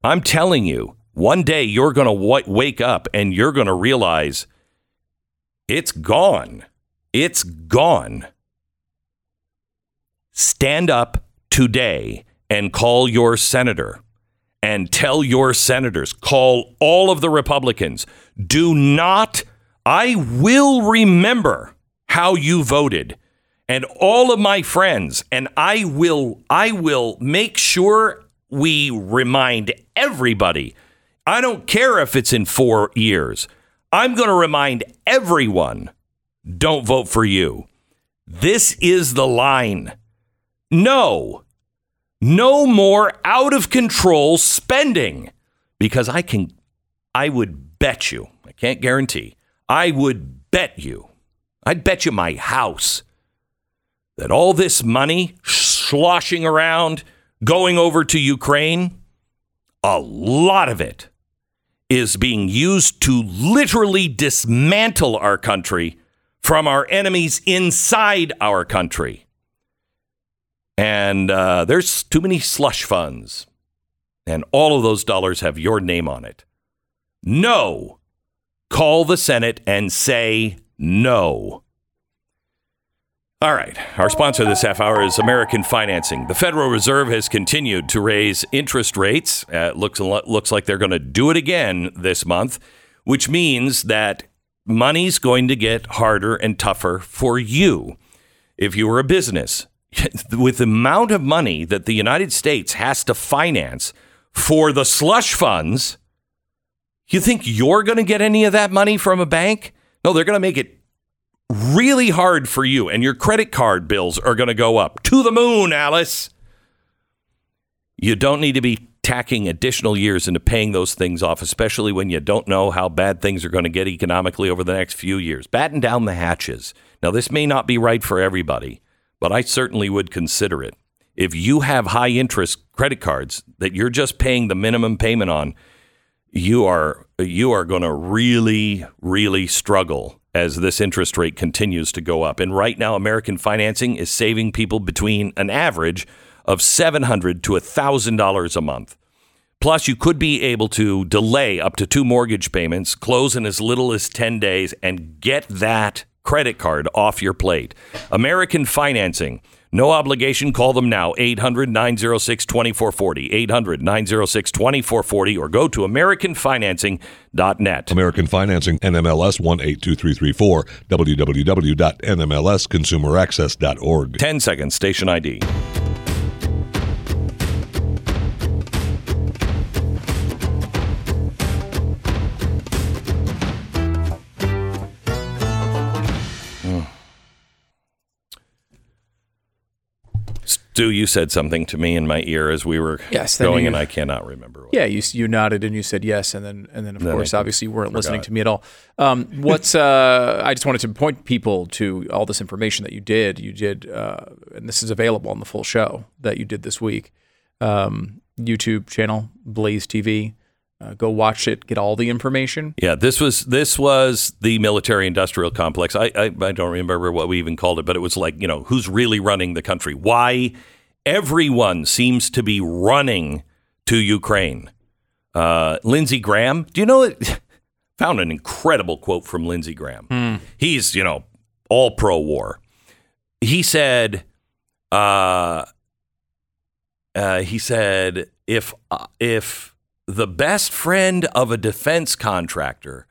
I'm telling you, one day you're going to wake up and you're going to realize it's gone. It's gone. Stand up today and call your senator and tell your senators, call all of the Republicans. I will remember how you voted and all of my friends, and I will make sure we remind everybody. I don't care if it's in 4 years. I'm going to remind everyone, don't vote for you. This is the line. No more out of control spending, because I would bet you, I can't guarantee, I'd bet you my house that all this money sloshing around, going over to Ukraine, a lot of it is being used to literally dismantle our country from our enemies inside our country. And there's too many slush funds. And all of those dollars have your name on it. No. Call the Senate and say no. All right. Our sponsor this half hour is American Financing. The Federal Reserve has continued to raise interest rates. Looks like they're going to do it again this month, which means that money's going to get harder and tougher for you if you were a business. With the amount of money that the United States has to finance for the slush funds, you think you're going to get any of that money from a bank? No, they're going to make it really hard for you, and your credit card bills are going to go up to the moon, Alice. You don't need to be tacking additional years into paying those things off, especially when you don't know how bad things are going to get economically over the next few years. Batten down the hatches. Now, this may not be right for everybody, but I certainly would consider it. If you have high interest credit cards that you're just paying the minimum payment on, you are going to really, really struggle as this interest rate continues to go up. And right now, American Financing is saving people between an average of $700 to $1,000 a month. Plus, you could be able to delay up to 2 mortgage payments, close in as little as 10 days, and get that credit card off your plate. American Financing. No obligation. Call them now. 800-906-2440. 800-906-2440. Or go to AmericanFinancing.net. American Financing. NMLS 182334. www.nmlsconsumeraccess.org. 10 seconds. Station ID. Stu, you said something to me in my ear as we were going, and I cannot remember. What. Yeah, you nodded and you said yes, and then of course, obviously, you weren't listening to me at all. I just wanted to point people to all this information that you did, and this is available on the full show that you did this week. YouTube channel, Blaze TV. Go watch it. Get all the information. Yeah, this was the military-industrial complex. I don't remember what we even called it, but it was like, who's really running the country? Why everyone seems to be running to Ukraine. Lindsey Graham. Do you know it? Found an incredible quote from Lindsey Graham. He's all pro-war. He said. He said if the best friend of a defense contractor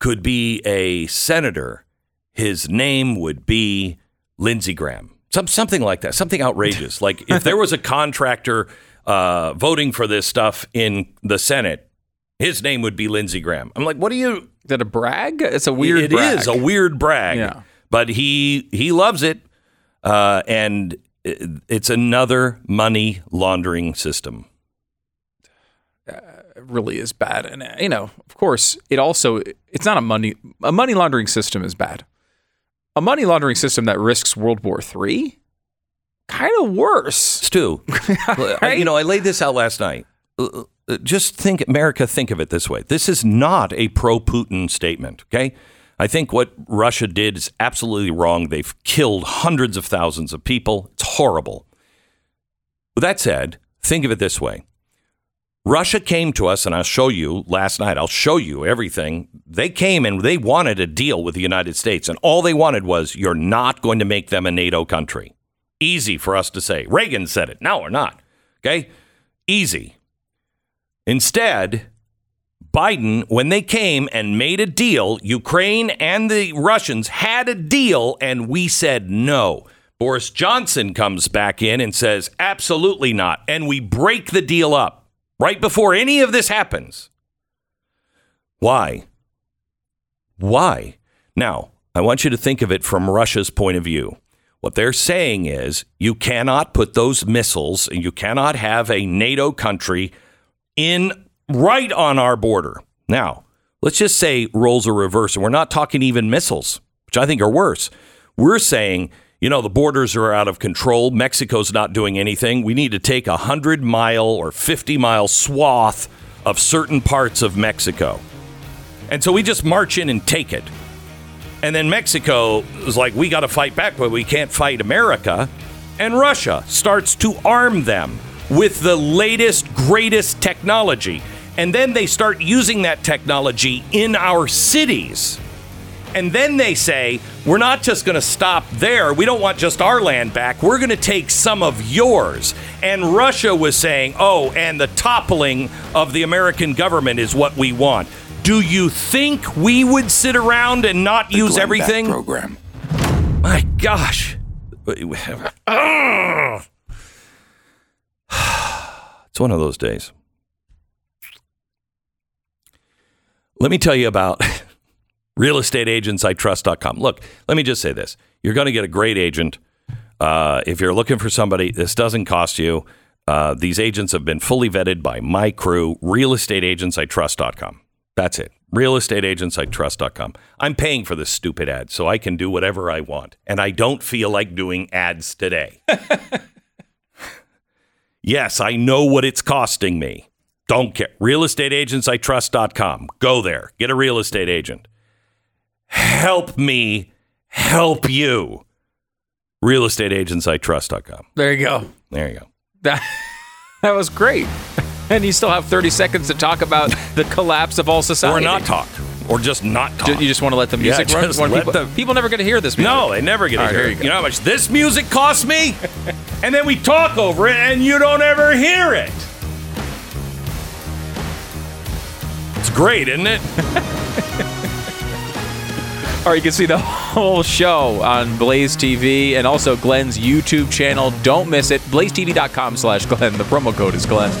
could be a senator, his name would be Lindsey Graham. Something like that. Something outrageous. Like if there was a contractor voting for this stuff in the Senate, his name would be Lindsey Graham. I'm like, what do you... Is that a brag? It's a weird brag. It is a weird brag. Yeah. But he loves it. And it's another money laundering system. Really is bad, and of course, it's not a money laundering system is bad. A money laundering system that risks World War III, kind of worse. Stu, right? I laid this out last night. Just think of it this way: this is not a pro-Putin statement. Okay, I think what Russia did is absolutely wrong. They've killed hundreds of thousands of people. It's horrible. With that said, think of it this way. Russia came to us, and I'll show you last night. I'll show you everything. They came and they wanted a deal with the United States, and all they wanted was, you're not going to make them a NATO country. Easy for us to say. Reagan said it. Now we're not. Okay? Easy. Instead, Biden, when they came and made a deal, Ukraine and the Russians had a deal, and we said no. Boris Johnson comes back in and says, absolutely not. And we break the deal up right before any of this happens. Why? Why? Now, I want you to think of it from Russia's point of view. What they're saying is you cannot put those missiles and you cannot have a NATO country in right on our border. Now, let's just say roles are reversed, and we're not talking even missiles, which I think are worse. We're saying, you know, the borders are out of control. Mexico's not doing anything. We need to take a 100-mile or 50-mile swath of certain parts of Mexico. And so we just march in and take it. And then Mexico is like, we got to fight back, but we can't fight America. And Russia starts to arm them with the latest, greatest technology. And then they start using that technology in our cities. And then they say, we're not just going to stop there. We don't want just our land back. We're going to take some of yours. And Russia was saying, oh, and the toppling of the American government is what we want. Do you think we would sit around and not use everything? Program. My gosh. It's one of those days. Let me tell you about realestateagentsitrust.com. Look, let me just say this. You're going to get a great agent. If you're looking for somebody, this doesn't cost you. These agents have been fully vetted by my crew, realestateagentsitrust.com. That's it. Realestateagentsitrust.com. I'm paying for this stupid ad, so I can do whatever I want. And I don't feel like doing ads today. Yes, I know what it's costing me. Don't care. Realestateagentsitrust.com. Go there. Get a real estate agent. Help me help you. Realestateagentsitrust.com. There you go. There you go. That was great. And you still have 30 seconds to talk about the collapse of all society. Or not talk. Or just not talk. You just want to let the music run? Just let people never get to hear this music. No, they never get to hear it. You know how much this music costs me? And then we talk over it, and you don't ever hear it. It's great, isn't it? All right, you can see the whole show on Blaze TV and also Glenn's YouTube channel. Don't miss it. BlazeTV.com/Glenn. The promo code is Glenn.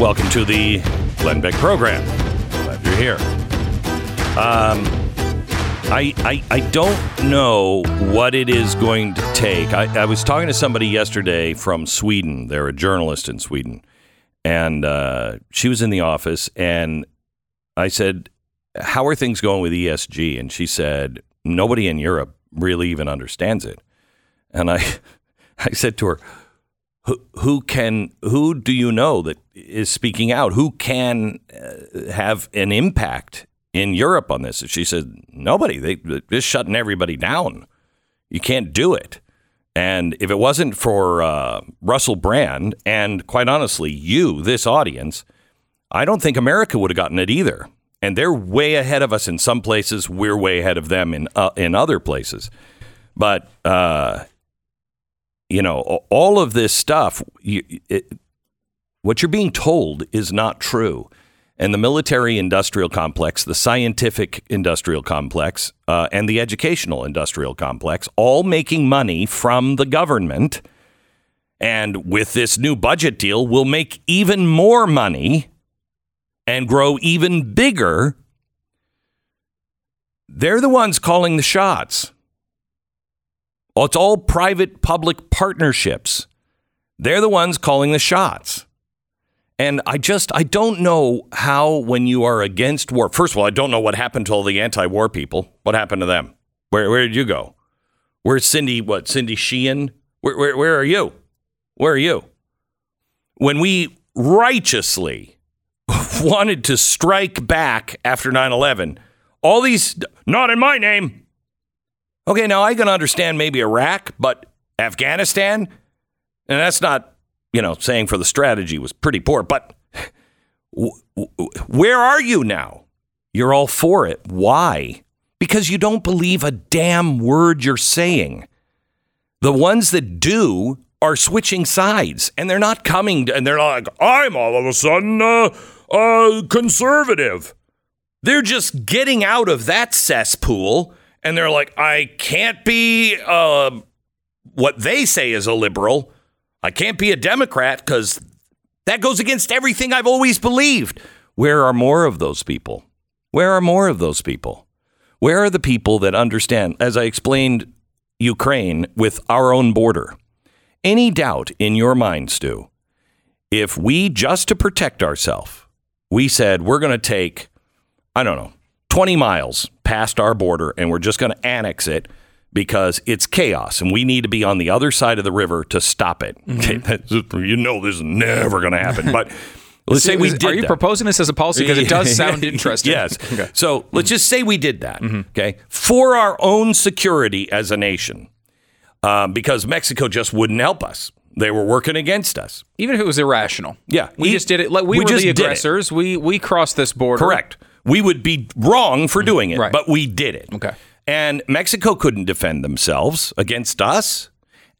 Welcome to the Glenn Beck program. Glad you're here. I don't know what it is going to take. I was talking to somebody yesterday from Sweden. They're a journalist in Sweden. And she was in the office. And I said, how are things going with ESG? And she said, nobody in Europe really even understands it. And I said to her, Who do you know that is speaking out? Who can have an impact in Europe on this? And she said, nobody. They're just shutting everybody down. You can't do it. And if it wasn't for Russell Brand and, quite honestly, you, this audience, I don't think America would have gotten it either. And they're way ahead of us in some places. We're way ahead of them in other places. But you know, all of this stuff, what you're being told is not true. And the military-industrial complex, the scientific-industrial complex, and the educational-industrial complex, all making money from the government. And with this new budget deal, we'll make even more money and grow even bigger. They're the ones calling the shots. Well, it's all private-public partnerships. They're the ones calling the shots. And I don't know how, when you are against war. First of all, I don't know what happened to all the anti-war people. What happened to them? Where did you go? Where's Cindy Sheehan? Where are you? Where are you? When we righteously wanted to strike back after 9/11, all these, not in my name. Okay, now I can understand maybe Iraq, but Afghanistan, and that's not, you know, saying for the strategy was pretty poor, but where are you now? You're all for it. Why? because you don't believe a damn word you're saying. The ones that do are switching sides, and they're not coming to, and they're not like, I'm all of a sudden conservative. They're just getting out of that cesspool, and they're like, I can't be what they say is a liberal. I can't be a Democrat because that goes against everything I've always believed. Where are more of those people? Where are more of those people? Where are the people that understand, as I explained, Ukraine with our own border? Any doubt in your mind, Stu, if we, just to protect ourselves, we said we're going to take, 20 miles past our border and we're just going to annex it because it's chaos and we need to be on the other side of the river to stop it. Mm-hmm. This is never going to happen. But let's say we did that. Are you proposing this as a policy? Because it does sound interesting. Yes. Okay. So let's just say we did that, okay, for our own security as a nation. Because Mexico just wouldn't help us. They were working against us. Even if it was irrational. Yeah. We just did it. We were the aggressors. We crossed this border. Correct. We would be wrong for doing it, right, but we did it. Okay. And Mexico couldn't defend themselves against us.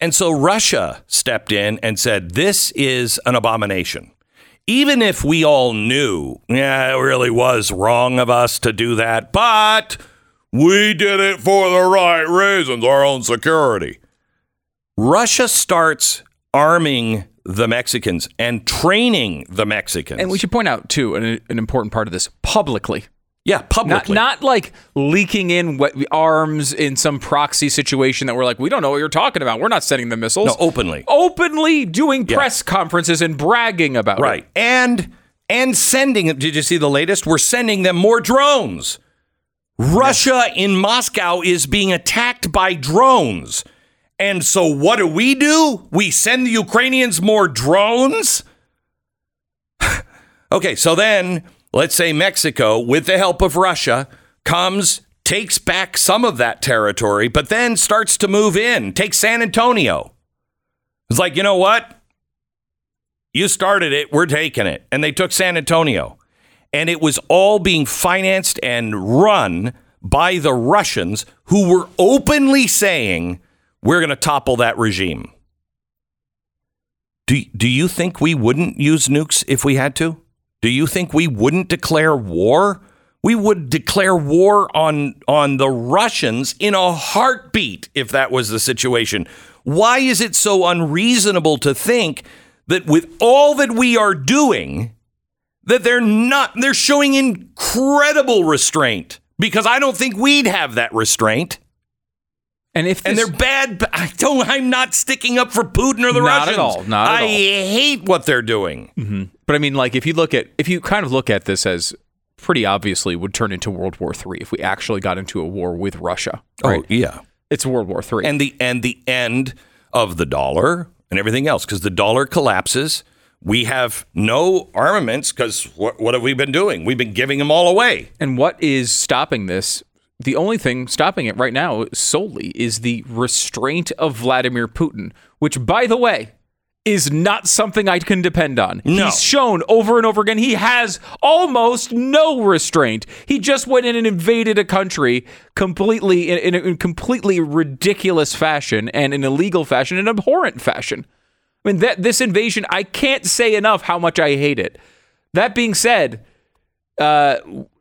And so Russia stepped in and said, this is an abomination. Even if we all knew, yeah, it really was wrong of us to do that, but we did it for the right reasons, our own security. Russia starts arming the Mexicans and training the Mexicans. And we should point out, too, an important part of this, publicly. Yeah, publicly. Not like leaking in arms in some proxy situation that we're like, we don't know what you're talking about. We're not sending the missiles. No, openly. Openly doing press conferences and bragging about it. Right. And sending them. Did you see the latest? We're sending them more drones. Russia in Moscow is being attacked by drones. And so what do? We send the Ukrainians more drones? Okay, so then let's say Mexico, with the help of Russia, comes, takes back some of that territory, but then starts to move in, takes San Antonio. It's like, you know what? You started it, we're taking it. And they took San Antonio. And it was all being financed and run by the Russians, who were openly saying, we're going to topple that regime. Do you think we wouldn't use nukes if we had to? Do you think we wouldn't declare war? We would declare war on the Russians in a heartbeat if that was the situation. Why is it so unreasonable to think that with all that we are doing, that they're showing incredible restraint? Because I don't think we'd have that restraint. And they're bad. I'm not sticking up for Putin or the Russians. Not at all. I hate what they're doing. Mm-hmm. But I mean, like, if you kind of look at this as pretty obviously would turn into World War III if we actually got into a war with Russia. Right? Oh yeah, it's World War III, and the end of the dollar and everything else, because the dollar collapses. We have no armaments because what have we been doing? We've been giving them all away. And what is stopping this? The only thing stopping it right now solely is the restraint of Vladimir Putin, which, by the way, is not something I can depend on. No. He's shown over and over again he has almost no restraint. He just went in and invaded a country completely in a completely ridiculous fashion and an illegal fashion, an abhorrent fashion. I mean, this invasion, I can't say enough how much I hate it. That being said,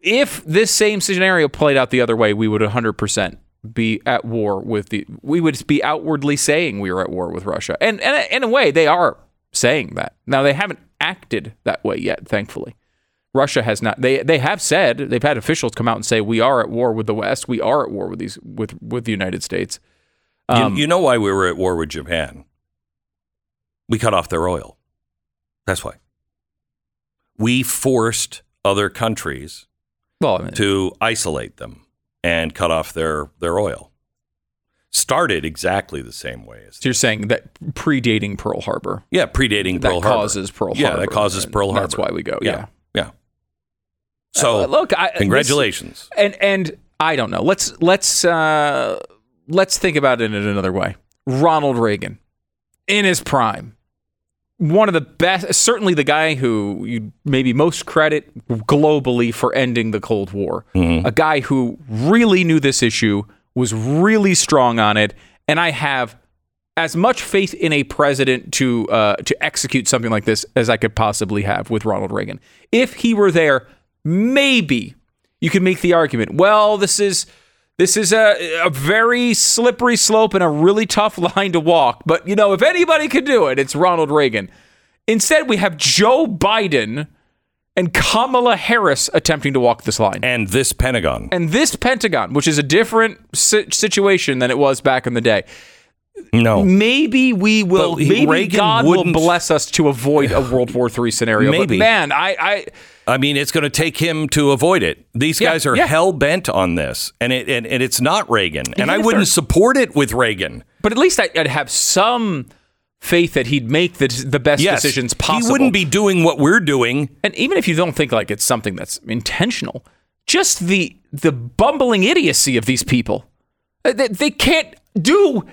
if this same scenario played out the other way, we would 100% be at war with we would be outwardly saying we were at war with Russia. And in a way, they are saying that. Now, they haven't acted that way yet, thankfully. Russia has not. They have said, they've had officials come out and say, we are at war with the West. We are at war with the United States. You know why we were at war with Japan? We cut off their oil. That's why. We forced other countries to isolate them and cut off their oil. Started exactly the same way. So you're saying that predating Pearl Harbor. Yeah, predating Pearl Harbor. That causes Pearl Harbor. Yeah, that causes Pearl Harbor. That's why we go, Yeah. So, congratulations. And I don't know. Let's think about it in another way. Ronald Reagan. In his prime, one of the best, certainly the guy who you maybe most credit globally for ending the Cold War, a guy who really knew this issue, was really strong on it, and I have as much faith in a president to execute something like this as I could possibly have with Ronald Reagan. If he were there, maybe you could make the argument, well, this is a very slippery slope and a really tough line to walk. But, you know, if anybody could do it, it's Ronald Reagan. Instead, we have Joe Biden and Kamala Harris attempting to walk this line. And this Pentagon. Which is a different situation than it was back in the day. No. Maybe we will. Maybe God will bless us to avoid a World War III scenario. Maybe. But man, I mean, it's going to take him to avoid it. These guys are hell bent on this, and it's not Reagan. And I wouldn't support it with Reagan. But at least I'd have some faith that he'd make the best decisions possible. He wouldn't be doing what we're doing. And even if you don't think like it's something that's intentional, just the bumbling idiocy of these people, they can't do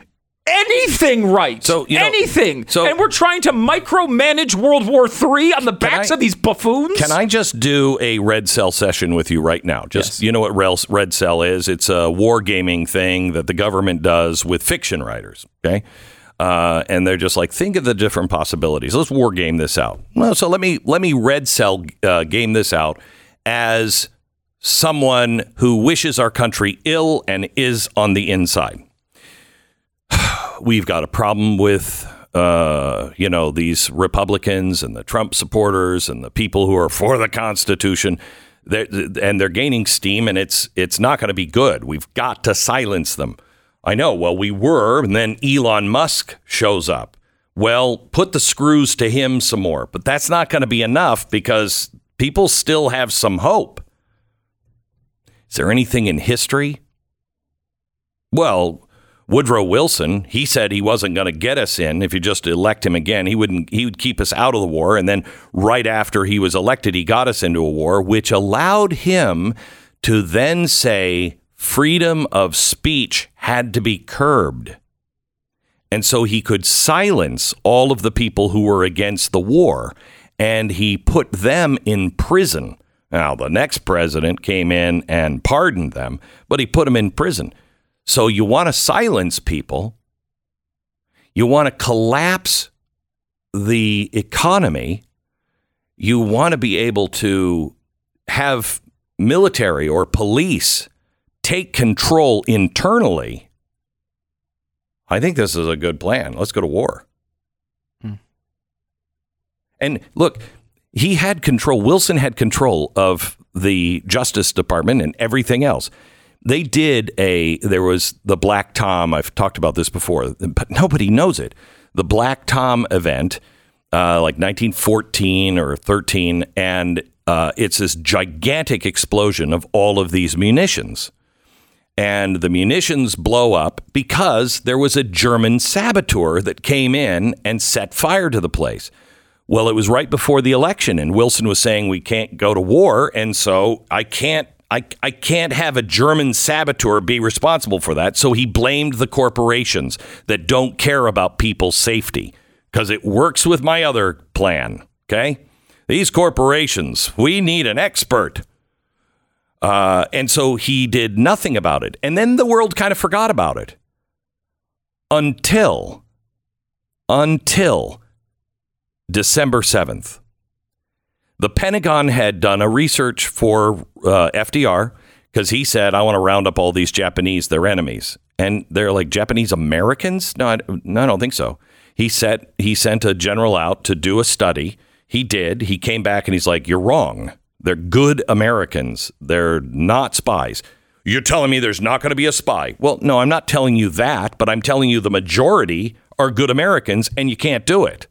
anything right. So, anything. So, and we're trying to micromanage World War III on the backs of these buffoons? Can I just do a Red Cell session with you right now? Just, you know what Red Cell is? It's a wargaming thing that the government does with fiction writers, okay? And they're just like, think of the different possibilities. Let's wargame this out. Well, so let me Red Cell game this out as someone who wishes our country ill and is on the inside. We've got a problem with, these Republicans and the Trump supporters and the people who are for the Constitution, and they're gaining steam, and it's not going to be good. We've got to silence them. I know. Well, we were, and then Elon Musk shows up. Well, put the screws to him some more, but that's not going to be enough because people still have some hope. Is there anything in history? Well, Woodrow Wilson, he said he wasn't going to get us in if you just elect him again. He would keep us out of the war. And then right after he was elected, he got us into a war, which allowed him to then say freedom of speech had to be curbed. And so he could silence all of the people who were against the war, and he put them in prison. Now, the next president came in and pardoned them, but he put them in prison. So you want to silence people. You want to collapse the economy. You want to be able to have military or police take control internally. I think this is a good plan. Let's go to war. And look, he had control. Wilson had control of the Justice Department and everything else. They did there was the Black Tom. I've talked about this before, but nobody knows it. The Black Tom event, like 1914 or 13. And it's this gigantic explosion of all of these munitions. And the munitions blow up because there was a German saboteur that came in and set fire to the place. Well, it was right before the election. And Wilson was saying, we can't go to war. And so I can't have a German saboteur be responsible for that. So he blamed the corporations that don't care about people's safety because it works with my other plan. OK, these corporations, we need an expert. And so he did nothing about it. And then the world kind of forgot about it until December 7th. The Pentagon had done a research for FDR because he said, I want to round up all these Japanese, their enemies. And they're like, Japanese Americans? No, I don't think so. He sent a general out to do a study. He did. He came back and he's like, you're wrong. They're good Americans. They're not spies. You're telling me there's not going to be a spy? Well, no, I'm not telling you that, but I'm telling you the majority are good Americans and you can't do it.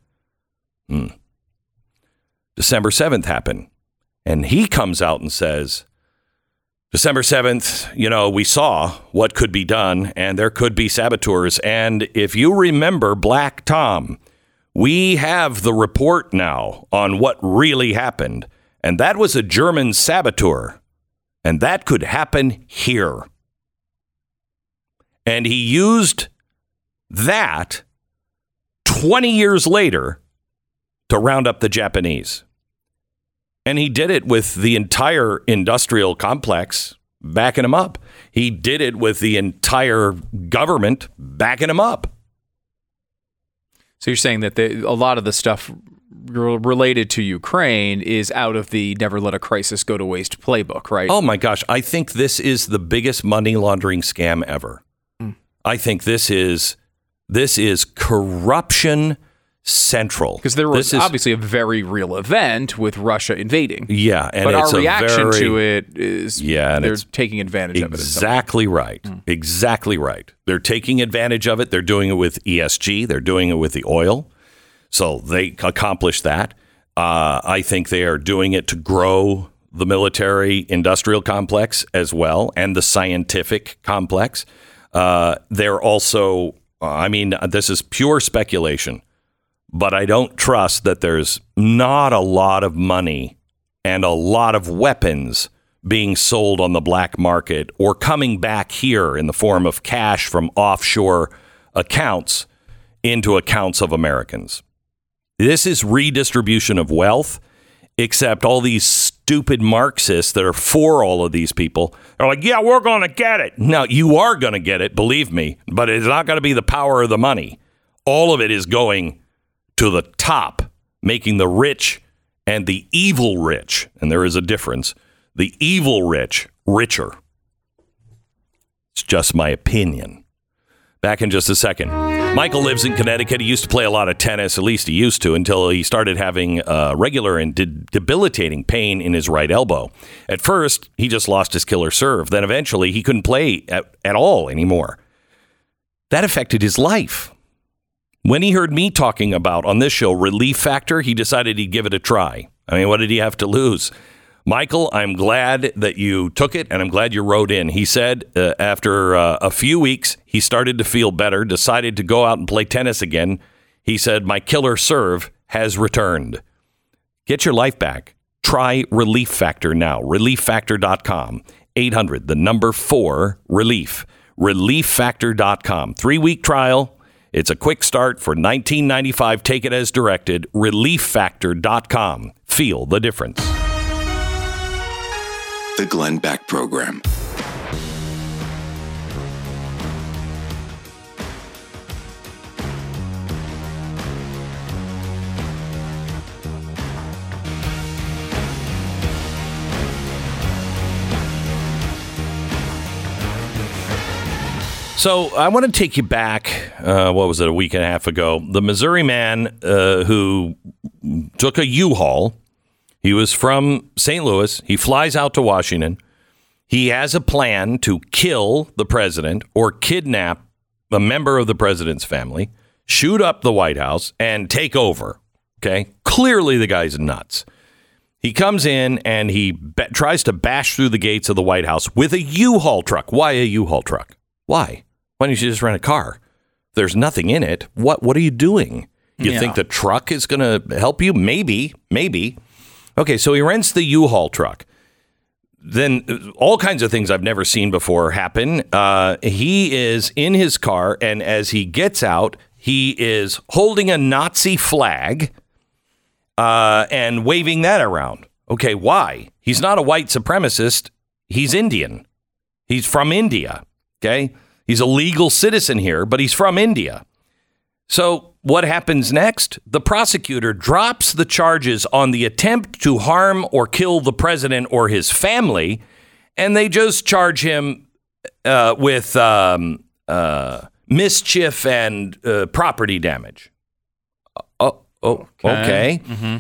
December 7th happened, and he comes out and says, December 7th, we saw what could be done, and there could be saboteurs. And if you remember Black Tom, we have the report now on what really happened. And that was a German saboteur, and that could happen here. And he used that 20 years later to round up the Japanese. And he did it with the entire industrial complex backing him up. He did it with the entire government backing him up. So you're saying that a lot of the stuff related to Ukraine is out of the never let a crisis go to waste playbook, right? Oh, my gosh. I think this is the biggest money laundering scam ever. Mm. I think this is corruption central. Because there was obviously a very real event with Russia invading. Yeah. And but our reaction to it is they're taking advantage of it. Exactly right. Mm. Exactly right. They're taking advantage of it. They're doing it with ESG. They're doing it with the oil. So they accomplished that. I think they are doing it to grow the military industrial complex as well and the scientific complex. They're also, I mean, this is pure speculation, but I don't trust that there's not a lot of money and a lot of weapons being sold on the black market or coming back here in the form of cash from offshore accounts into accounts of Americans. This is redistribution of wealth, except all these stupid Marxists that are for all of these people are like, yeah, we're going to get it. No, you are going to get it, believe me, but it's not going to be the power of the money. All of it is going to the top, making the rich and the evil rich, and there is a difference, the evil rich richer. It's just my opinion. Back in just a second. Michael lives in Connecticut. He used to play a lot of tennis, at least he used to, until he started having regular and debilitating pain in his right elbow. At first, he just lost his killer serve. Then eventually, he couldn't play at all anymore. That affected his life. When he heard me talking about, on this show, Relief Factor, he decided he'd give it a try. I mean, what did he have to lose? Michael, I'm glad that you took it, and I'm glad you rode in. He said after a few weeks, he started to feel better, decided to go out and play tennis again. He said, my killer serve has returned. Get your life back. Try Relief Factor now. ReliefFactor.com. 800, the number 4, Relief. ReliefFactor.com. 3-week trial. It's a quick start for $19.95. Take it as directed. ReliefFactor.com. Feel the difference. The Glenn Beck Program. So I want to take you back, what was it, a week and a half ago? The Missouri man who took a U-Haul. He was from St. Louis. He flies out to Washington. He has a plan to kill the president or kidnap a member of the president's family, shoot up the White House, and take over. Okay? Clearly, the guy's nuts. He comes in and he tries to bash through the gates of the White House with a U-Haul truck. Why a U-Haul truck? Why? Why don't you just rent a car? There's nothing in it. What are you doing? You think the truck is going to help you? Maybe. Okay, so he rents the U-Haul truck. Then all kinds of things I've never seen before happen. He is in his car, and as he gets out, he is holding a Nazi flag and waving that around. Okay, why? He's not a white supremacist. He's Indian. He's from India. Okay, he's a legal citizen here, but he's from India. So what happens next? The prosecutor drops the charges on the attempt to harm or kill the president or his family, and they just charge him with mischief and property damage. Okay. Mm-hmm.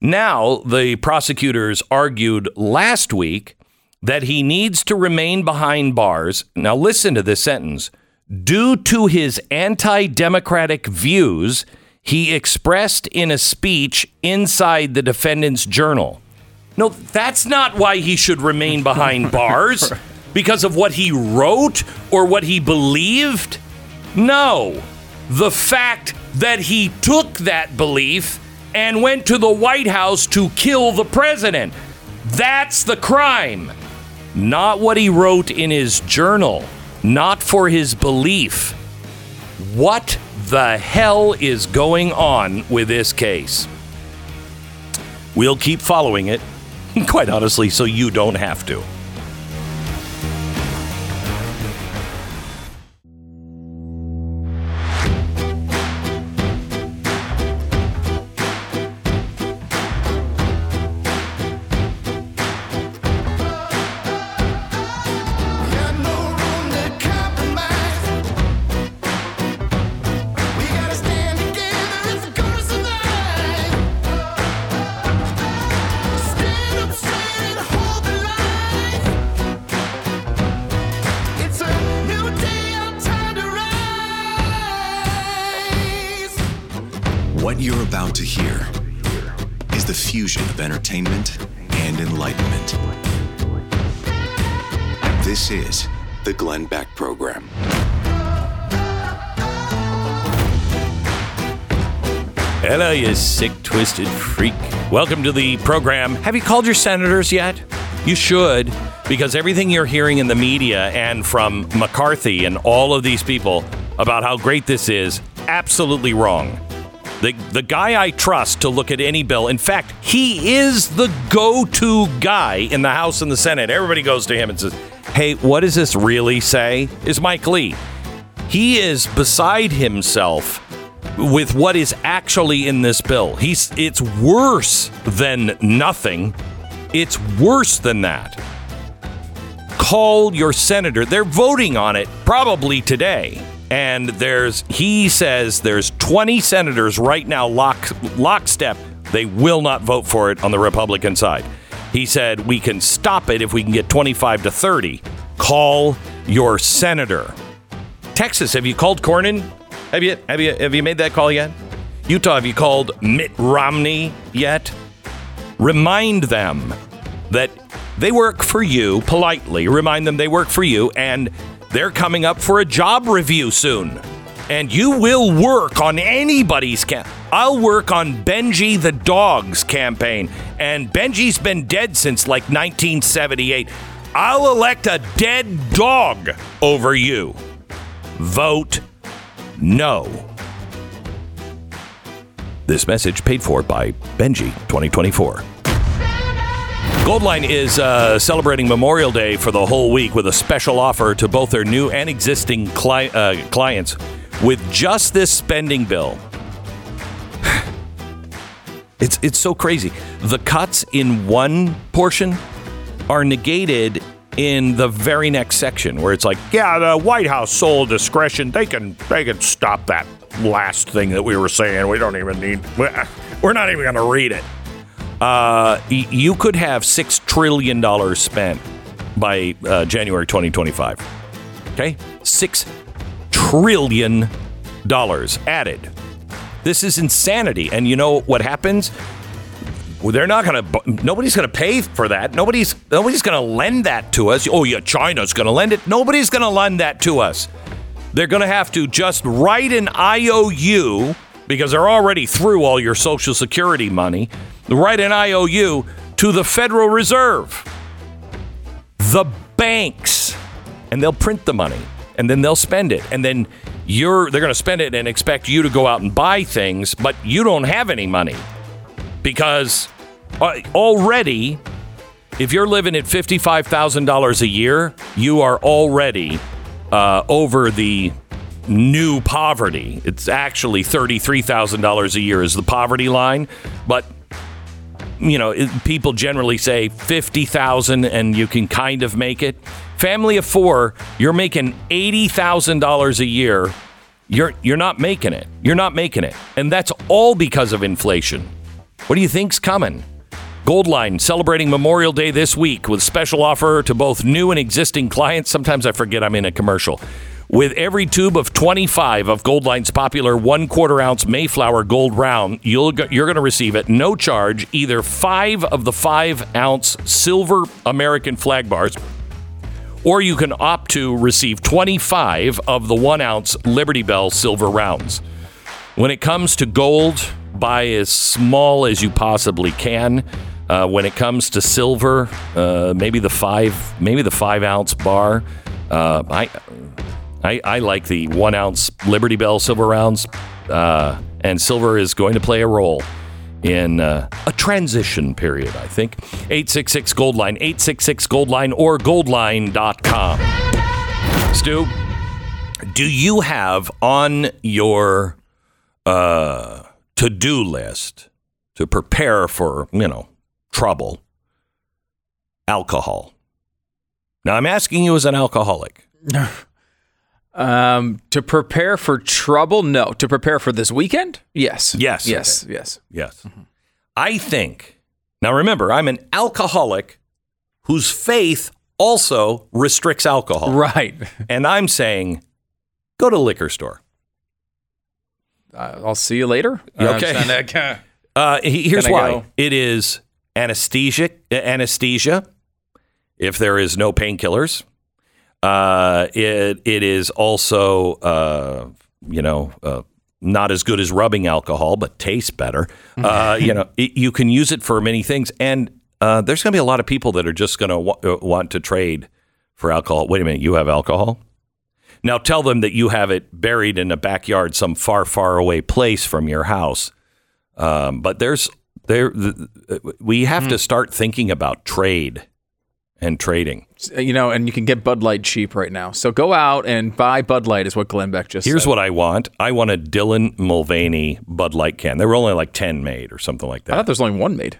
Now, the prosecutors argued last week that he needs to remain behind bars. Now, listen to this sentence. Due to his anti-democratic views, he expressed in a speech inside the defendant's journal. No, that's not why he should remain behind bars, because of what he wrote or what he believed. No, the fact that he took that belief and went to the White House to kill the president. That's the crime, not what he wrote in his journal. Not for his belief. What the hell is going on with this case? We'll keep following it, quite honestly, so you don't have to. What you're about to hear is the fusion of entertainment and enlightenment. This is the Glenn Beck Program. Hello, you sick, twisted freak. Welcome to the program. Have you called your senators yet? You should, because everything you're hearing in the media and from McCarthy and all of these people about how great this is, absolutely wrong. The guy I trust to look at any bill. In fact, he is the go-to guy in the House and the Senate. Everybody goes to him and says, hey, what does this really say? Is Mike Lee. He is beside himself with what is actually in this bill. It's worse than nothing. It's worse than that. Call your senator. They're voting on it probably today. And he says there's 20 senators right now lockstep. They will not vote for it on the Republican side. He said, we can stop it if we can get 25 to 30. Call your senator. Texas, have you called Cornyn? Have you made that call yet? Utah, have you called Mitt Romney yet? Remind them that they work for you, politely. Remind them they work for you, and they're coming up for a job review soon. And you will work on anybody's campaign. I'll work on Benji the dog's campaign. And Benji's been dead since like 1978. I'll elect a dead dog over you. Vote no. This message paid for by Benji 2024. Goldline is celebrating Memorial Day for the whole week with a special offer to both their new and existing clients with just this spending bill. It's so crazy. The cuts in one portion are negated in the very next section where it's like, yeah, the White House sole discretion. They can stop that last thing that we were saying. We don't even need. We're not even going to read it. You could have $6 trillion spent by January 2025. Okay? $6 trillion added. This is insanity. And you know what happens? Well, they're not going to... Nobody's going to pay for that. Nobody's going to lend that to us. Oh, yeah, China's going to lend it. Nobody's going to lend that to us. They're going to have to just write an IOU because they're already through all your Social Security money. Write an IOU to the Federal Reserve, the banks, and they'll print the money, and then they'll spend it, and then they're going to spend it and expect you to go out and buy things, but you don't have any money because already, if you're living at $55,000 a year, you are already over the new poverty. It's actually $33,000 a year is the poverty line, but you know, people generally say 50,000 and you can kind of make it. Family of four, you're making $80,000 a year. You're not making it. You're not making it. And that's all because of inflation. What do you think's coming? Goldline celebrating Memorial Day this week with special offer to both new and existing clients. Sometimes I forget I'm in a commercial. With every tube of 25 of Goldline's popular 1/4 ounce Mayflower Gold Round, you're going to receive at no charge either 5 of the 5-ounce silver American flag bars, or you can opt to receive 25 of the 1-ounce Liberty Bell silver rounds. When it comes to gold, buy as small as you possibly can. When it comes to silver, maybe the 5-ounce bar. I like the 1-ounce Liberty Bell silver rounds, and silver is going to play a role in a transition period, I think. 866-GOLDLINE, 866-GOLDLINE, or goldline.com. Stu, do you have on your to-do list to prepare for, you know, trouble, alcohol? Now, I'm asking you as an alcoholic. To prepare for trouble? No. To prepare for this weekend? Yes. Yes. Yes. Okay. Yes. Yes. Mm-hmm. I think, now remember, I'm an alcoholic whose faith also restricts alcohol. Right. And I'm saying, go to liquor store. I'll see you later. Okay. Here's why. Go? It is anesthesia. If there is no painkillers, it is also, not as good as rubbing alcohol, but tastes better. You can use it for many things. And there's going to be a lot of people that are just going to want to trade for alcohol. Wait a minute. You have alcohol? Now tell them that you have it buried in a backyard, some far, far away place from your house. But we have to start thinking about trade. And trading. And you can get Bud Light cheap right now. So go out and buy Bud Light is what Glenn Beck just said. Here's what I want. I want a Dylan Mulvaney Bud Light can. There were only like 10 made or something like that. I thought there was only one made.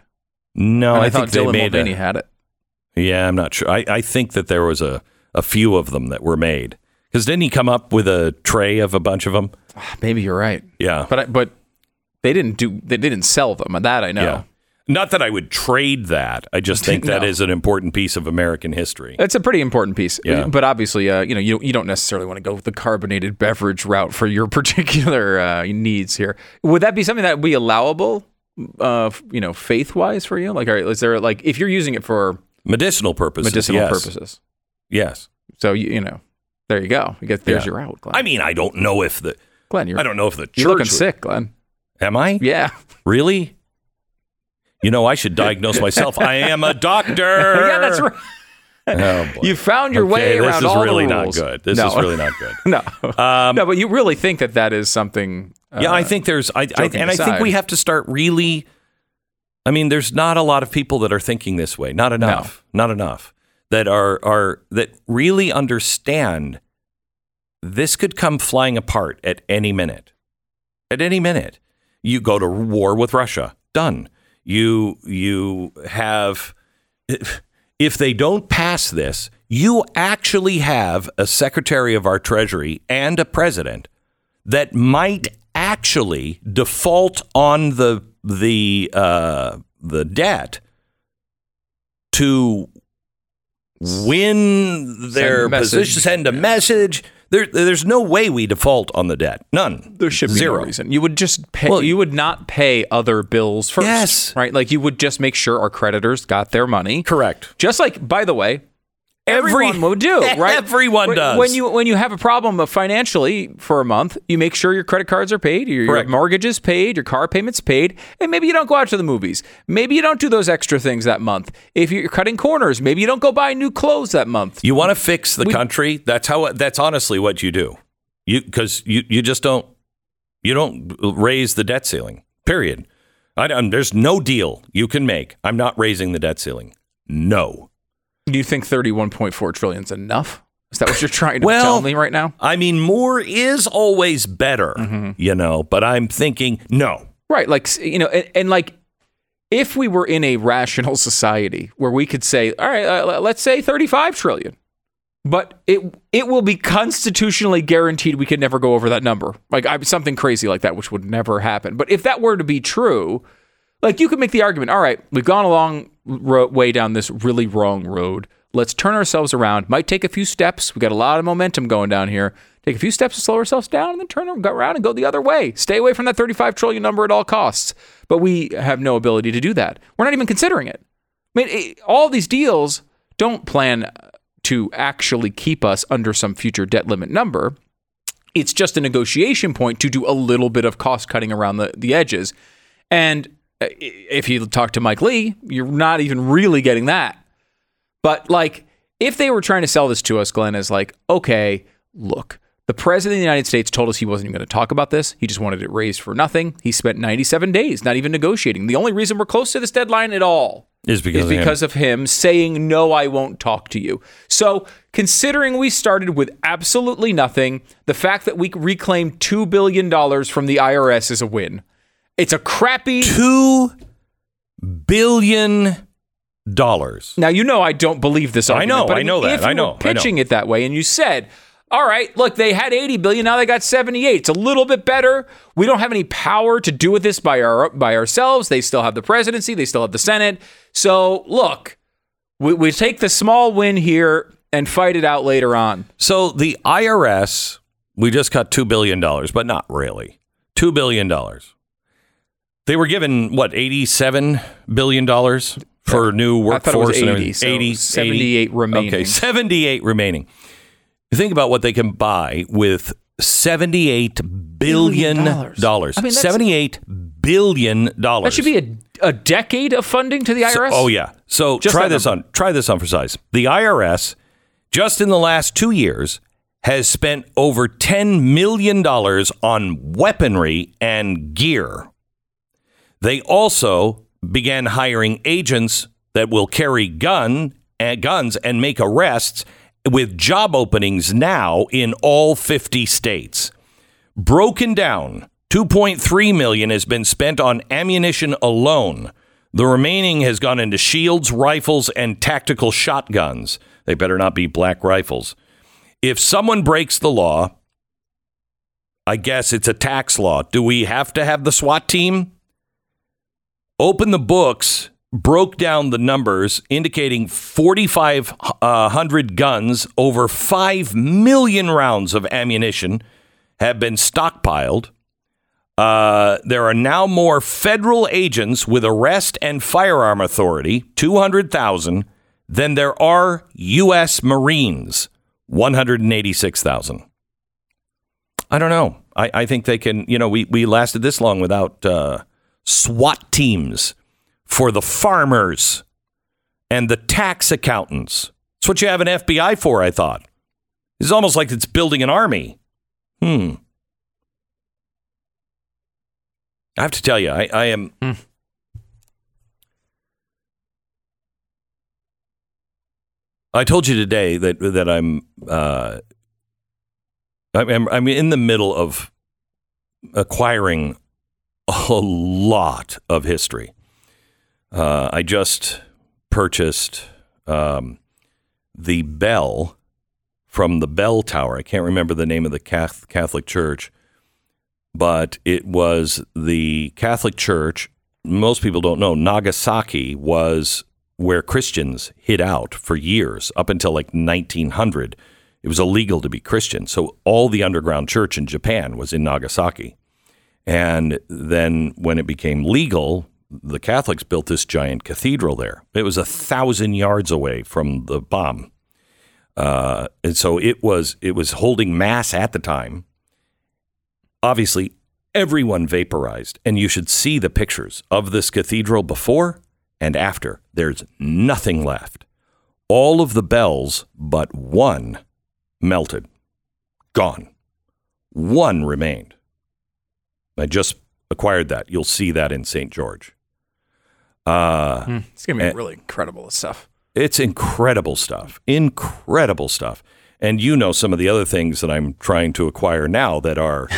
No, I thought Dylan Mulvaney had it. Yeah, I'm not sure. I think that there was a few of them that were made. Because didn't he come up with a tray of a bunch of them? Maybe you're right. Yeah. But they didn't sell them. That I know. Yeah. Not that I would trade that. I just think that is an important piece of American history. It's a pretty important piece. Yeah. But obviously, you don't necessarily want to go with the carbonated beverage route for your particular needs here. Would that be something that would be allowable, faith-wise for you? Like, all right, is there, like, if you're using it for medicinal purposes? Yes. So, there you go. There's your route, Glenn. I mean, I don't know if the... Glenn, I don't know if the church... You're looking sick, Glenn. Am I? Yeah. Really? I should diagnose myself. I am a doctor. Yeah, that's right. Oh, you found your way around all really the rules. This is really not good. No. No, but you really think that is something. I think there's. I think we have to start really. I mean, there's not a lot of people that are thinking this way. Not enough. No. Not enough that are that really understand. This could come flying apart at any minute. At any minute, you go to war with Russia. Done. You have, if they don't pass this, you actually have a Secretary of our Treasury and a president that might actually default on the debt to win their position, send a message. There's no way we default on the debt. None. There should be zero. No reason. You would just pay. Well, you would not pay other bills first. Yes. Right? Like, you would just make sure our creditors got their money. Correct. Just like, by the way, everyone would do, right? Everyone does. When you have a problem financially for a month, you make sure your credit cards are paid, your mortgage is paid, your car payment's paid, and maybe you don't go out to the movies. Maybe you don't do those extra things that month. If you're cutting corners, maybe you don't go buy new clothes that month. You want to fix the country? That's honestly what you do. You just don't raise the debt ceiling. Period. There's no deal you can make. I'm not raising the debt ceiling. No. Do you think $31.4 trillion is enough? Is that what you're trying to tell me right now? I mean, more is always better, but I'm thinking no. Right. Like, and like if we were in a rational society where we could say, all right, let's say $35 trillion, but it will be constitutionally guaranteed we could never go over that number. Like something crazy like that, which would never happen. But if that were to be true, like you could make the argument, all right, we've gone along way down this really wrong road. Let's turn ourselves around. Might take a few steps. We got a lot of momentum going down here. Take a few steps to slow ourselves down and then turn around and go the other way. Stay away from that 35 trillion number at all costs. But we have no ability to do that. We're not even considering it. I mean, all these deals don't plan to actually keep us under some future debt limit number. It's just a negotiation point to do a little bit of cost cutting around the edges. And if you talk to Mike Lee, you're not even really getting that. But like, if they were trying to sell this to us, Glenn, is like, okay, look, The president of the United States told us he wasn't even going to talk about this. He just wanted it raised for nothing. He spent 97 days not even negotiating. The only reason we're close to this deadline at all is because of him saying, no, I won't talk to you. So considering we started with absolutely nothing, the fact that we reclaimed $2 billion from the IRS is a win. It's a crappy... $2 billion. Now, you know I don't believe this argument. I know, but if you were pitching it that way and you said... All right, look, they had 80 billion, now they got 78. It's a little bit better. We don't have any power to do with this by ourselves. They still have the presidency, they still have the Senate. So, look, we take the small win here and fight it out later on. So, the IRS, we just cut $2 billion, but not really. $2 billion. They were given, what, $87 billion for new workforce? I thought it was 80, so 80, 78 remaining. Okay, 78 remaining. Think about what they can buy with $78 billion. I mean, $78 billion. That should be a decade of funding to the IRS. So try this on for size. The IRS, just in the last 2 years, has spent over $10 million on weaponry and gear. They also began hiring agents that will carry guns and make arrests, with job openings now in all 50 states. Broken down, $2.3 million has been spent on ammunition alone. The remaining has gone into shields, rifles, and tactical shotguns. They better not be black rifles. If someone breaks the law, I guess it's a tax law. Do we have to have the SWAT team? Open the books. Broke down the numbers, indicating 4,500 guns, over 5 million rounds of ammunition have been stockpiled. There are now more federal agents with arrest and firearm authority, 200,000, than there are U.S. Marines, 186,000. I don't know. I think they can, you know, we lasted this long without SWAT teams for the farmers and the tax accountants. It's what you have an FBI for, I thought. It's almost like it's building an army. I have to tell you, I am... I told you today that I'm in the middle of acquiring a lot of history. I just purchased the bell from the bell tower. I can't remember the name of the Catholic Church, but it was the Catholic Church. Most people don't know. Nagasaki was where Christians hid out for years, up until like 1900. It was illegal to be Christian. So all the underground church in Japan was in Nagasaki. And then when it became legal, the Catholics built this giant cathedral there. It was 1,000 yards away from the bomb. And so it was holding mass at the time. Obviously, everyone vaporized. And you should see the pictures of this cathedral before and after. There's nothing left. All of the bells but one melted. Gone. One remained. I just acquired that. You'll see that in St. George. It's going to be really incredible stuff. It's incredible stuff. Incredible stuff. And you know some of the other things that I'm trying to acquire now that are...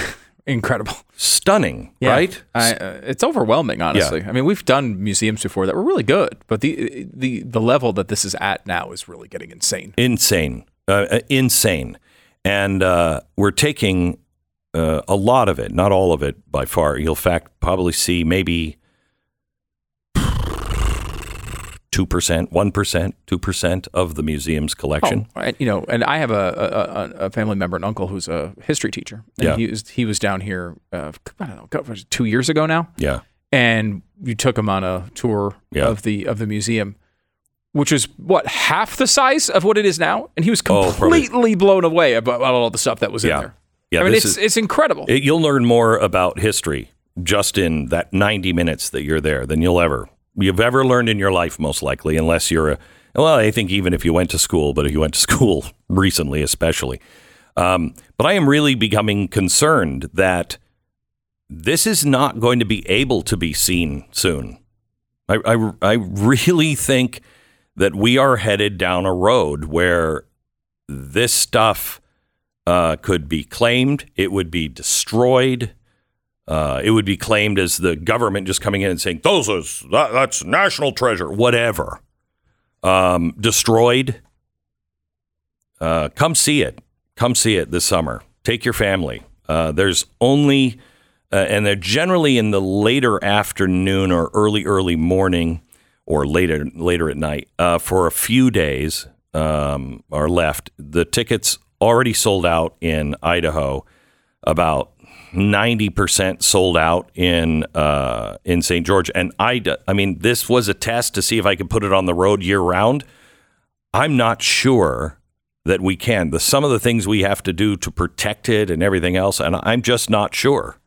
incredible. Stunning, yeah. Right? It's overwhelming, honestly. Yeah. I mean, we've done museums before that were really good, but the level that this is at now is really getting insane. Insane. And we're taking... a lot of it, not all of it by far. You'll probably see maybe 2%, 1%, 2% of the museum's collection. Oh, you know, and I have a family member, an uncle who's a history teacher. And yeah. He was down here, I don't know, 2 years ago now. Yeah. And you took him on a tour of the museum, which is, what, half the size of what it is now? And he was completely blown away about all the stuff that was in there. Yeah, I mean, it's incredible. You'll learn more about history just in that 90 minutes that you're there than you've ever learned in your life, most likely, unless I think even if you went to school, but if you went to school recently, especially. But I am really becoming concerned that this is not going to be able to be seen soon. I really think that we are headed down a road where this stuff could be claimed. It would be destroyed. It would be claimed as the government just coming in and saying, that's national treasure, whatever. Destroyed. Come see it. Come see it this summer. Take your family. There's only... and they're generally in the later afternoon or early morning or later at night for a few days are left. The tickets already sold out in Idaho, about 90% sold out in St. George. And this was a test to see if I could put it on the road year round. I'm not sure that we can. Some of the things we have to do to protect it and everything else, and I'm just not sure.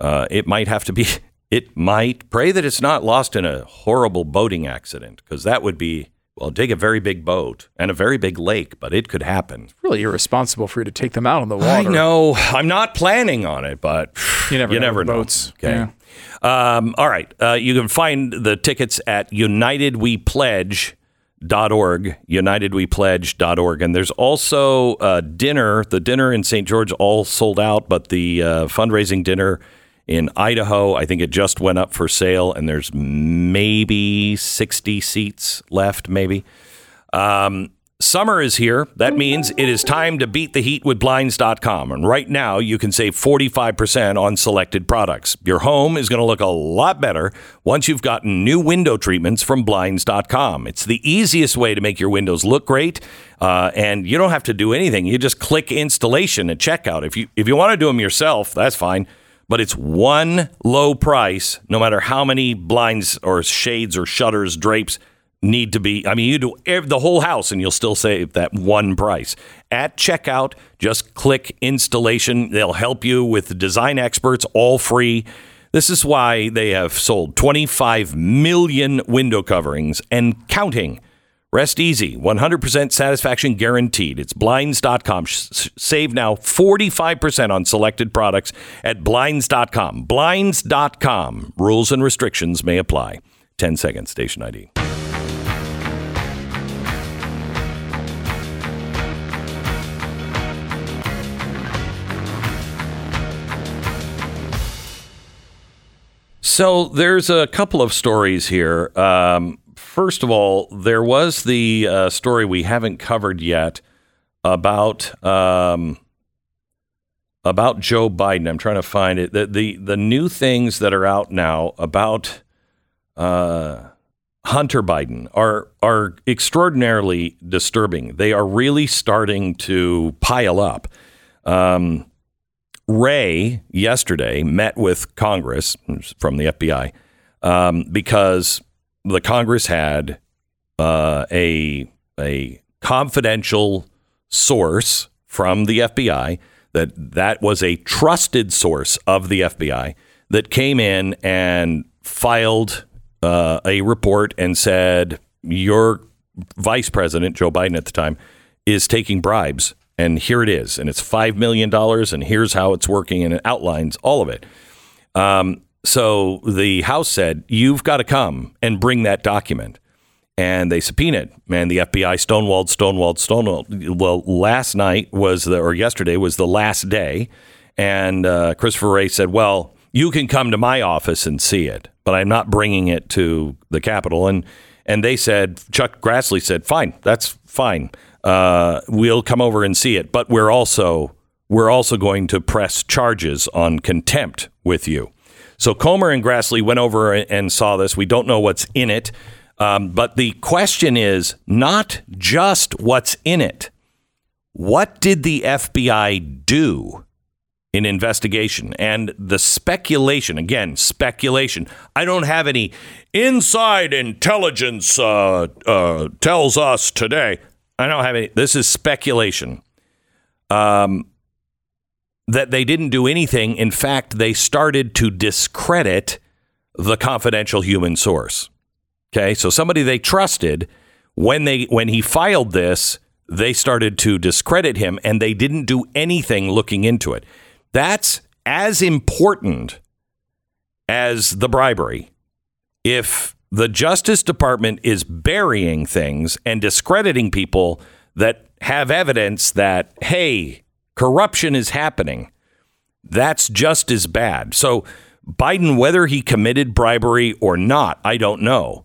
It might have to be, pray that it's not lost in a horrible boating accident, because that would be, dig a very big boat and a very big lake, but it could happen. It's really irresponsible for you to take them out on the water. I know. I'm not planning on it, but you never know. Boats. Okay. Yeah. All right. You can find the tickets at UnitedWePledge.org, UnitedWePledge.org. And there's also the dinner in St. George all sold out, but the fundraising dinner in Idaho, I think it just went up for sale, and there's maybe 60 seats left, maybe. Summer is here. That means it is time to beat the heat with Blinds.com. And right now, you can save 45% on selected products. Your home is going to look a lot better once you've gotten new window treatments from Blinds.com. It's the easiest way to make your windows look great, and you don't have to do anything. You just click installation at checkout. If you want to do them yourself, that's fine. But it's one low price, no matter how many blinds or shades or shutters, drapes need to be. I mean, you do the whole house and you'll still save that one price. At checkout, just click installation. They'll help you with the design experts, all free. This is why they have sold 25 million window coverings and counting. Rest easy. 100% satisfaction guaranteed. It's Blinds.com. Save now 45% on selected products at Blinds.com. Blinds.com. Rules and restrictions may apply. 10 seconds. Station ID. So there's a couple of stories here. First of all, there was the story we haven't covered yet about Joe Biden. I'm trying to find it. The new things that are out now about Hunter Biden are extraordinarily disturbing. They are really starting to pile up. Ray yesterday met with Congress from the FBI because the Congress had a confidential source from the FBI that was a trusted source of the FBI that came in and filed a report and said, your vice president, Joe Biden at the time, is taking bribes. And here it is. And it's $5 million. And here's how it's working. And it outlines all of it. So the House said, you've got to come and bring that document. And they subpoenaed. Man, the FBI stonewalled. Well, yesterday was the last day. And Christopher Wray said, well, you can come to my office and see it, but I'm not bringing it to the Capitol. And they said, Chuck Grassley said, fine, that's fine. We'll come over and see it. But we're also going to press charges on contempt with you. So Comer and Grassley went over and saw this. We don't know what's in it. But the question is not just what's in it. What did the FBI do in investigation? And the speculation. I don't have any inside intelligence tells us today. I don't have any. This is speculation that they didn't do anything. In fact, they started to discredit the confidential human source. OK, so somebody they trusted when he filed this, they started to discredit him, and they didn't do anything looking into it. That's as important as the bribery. If the Justice Department is burying things and discrediting people that have evidence that, hey, corruption is happening, that's just as bad. So Biden, whether he committed bribery or not, I don't know.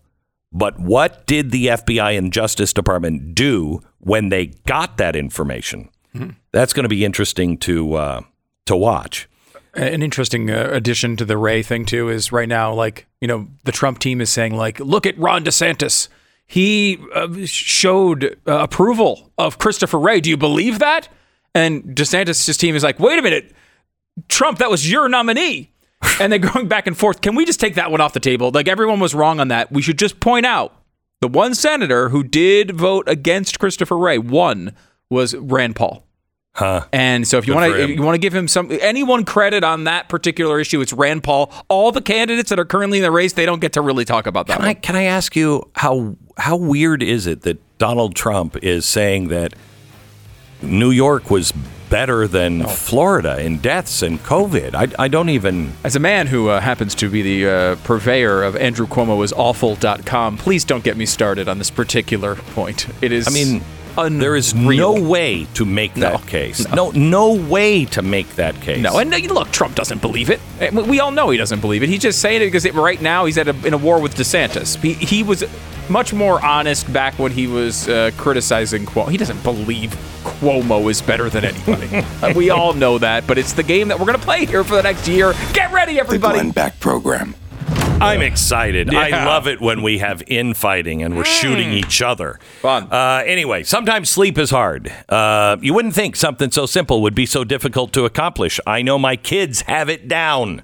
But what did the FBI and Justice Department do when they got that information? Mm-hmm. That's going to be interesting to watch. An interesting addition to the Ray thing, too, is right now, like, you know, the Trump team is saying, like, look at Ron DeSantis. He showed approval of Christopher Wray. Do you believe that? And DeSantis' team is like, wait a minute, Trump, that was your nominee. And they're going back and forth. Can we just take that one off the table? Like, everyone was wrong on that. We should just point out the one senator who did vote against Christopher Wray, one, was Rand Paul. Huh. And so if you want to give him anyone credit on that particular issue, it's Rand Paul. All the candidates that are currently in the race, they don't get to really talk about that. Can I ask you how weird is it that Donald Trump is saying that New York was better than Florida in deaths and COVID? I don't even... As a man who happens to be the purveyor of Andrew Cuomo is awful.com, please don't get me started on this particular point. It is... I mean, there is no way to make that case. No way to make that case. No, and look, Trump doesn't believe it. We all know he doesn't believe it. He's just saying it because right now he's in a war with DeSantis. He was much more honest back when he was criticizing Cuomo. He doesn't believe Cuomo is better than anybody. We all know that, but it's the game that we're going to play here for the next year. Get ready, everybody. The Glenn Beck Program. I'm excited. Yeah. I love it when we have infighting and we're shooting each other. Fun. Anyway, sometimes sleep is hard. You wouldn't think something so simple would be so difficult to accomplish. I know my kids have it down.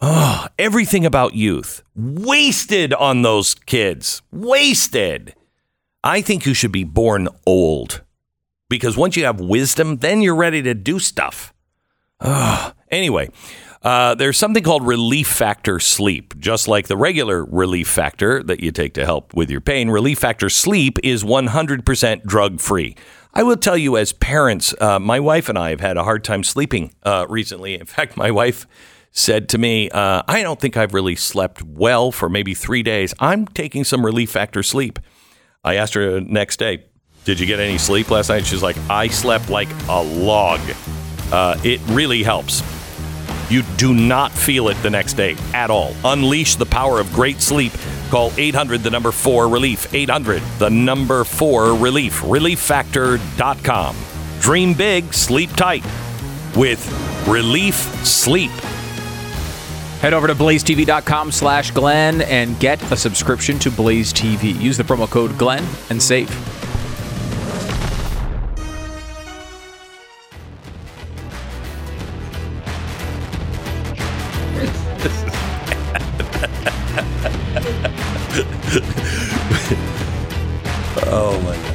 Oh, everything about youth. Wasted on those kids. Wasted. I think you should be born old. Because once you have wisdom, then you're ready to do stuff. Oh, anyway. There's something called Relief Factor Sleep. Just like the regular Relief Factor that you take to help with your pain, Relief Factor Sleep is 100% drug-free. I will tell you, as parents, my wife and I have had a hard time sleeping recently. In fact, my wife said to me, I don't think I've really slept well for maybe 3 days. I'm taking some Relief Factor Sleep. I asked her the next day, did you get any sleep last night? She's like, I slept like a log. It really helps. You do not feel it the next day at all. Unleash the power of great sleep. Call 800-4-RELIEF. 800-4-RELIEF. ReliefFactor.com. Dream big, sleep tight with Relief Sleep. Head over to BlazeTV.com/Glenn and get a subscription to Blaze TV. Use the promo code Glenn and save. Oh, my God.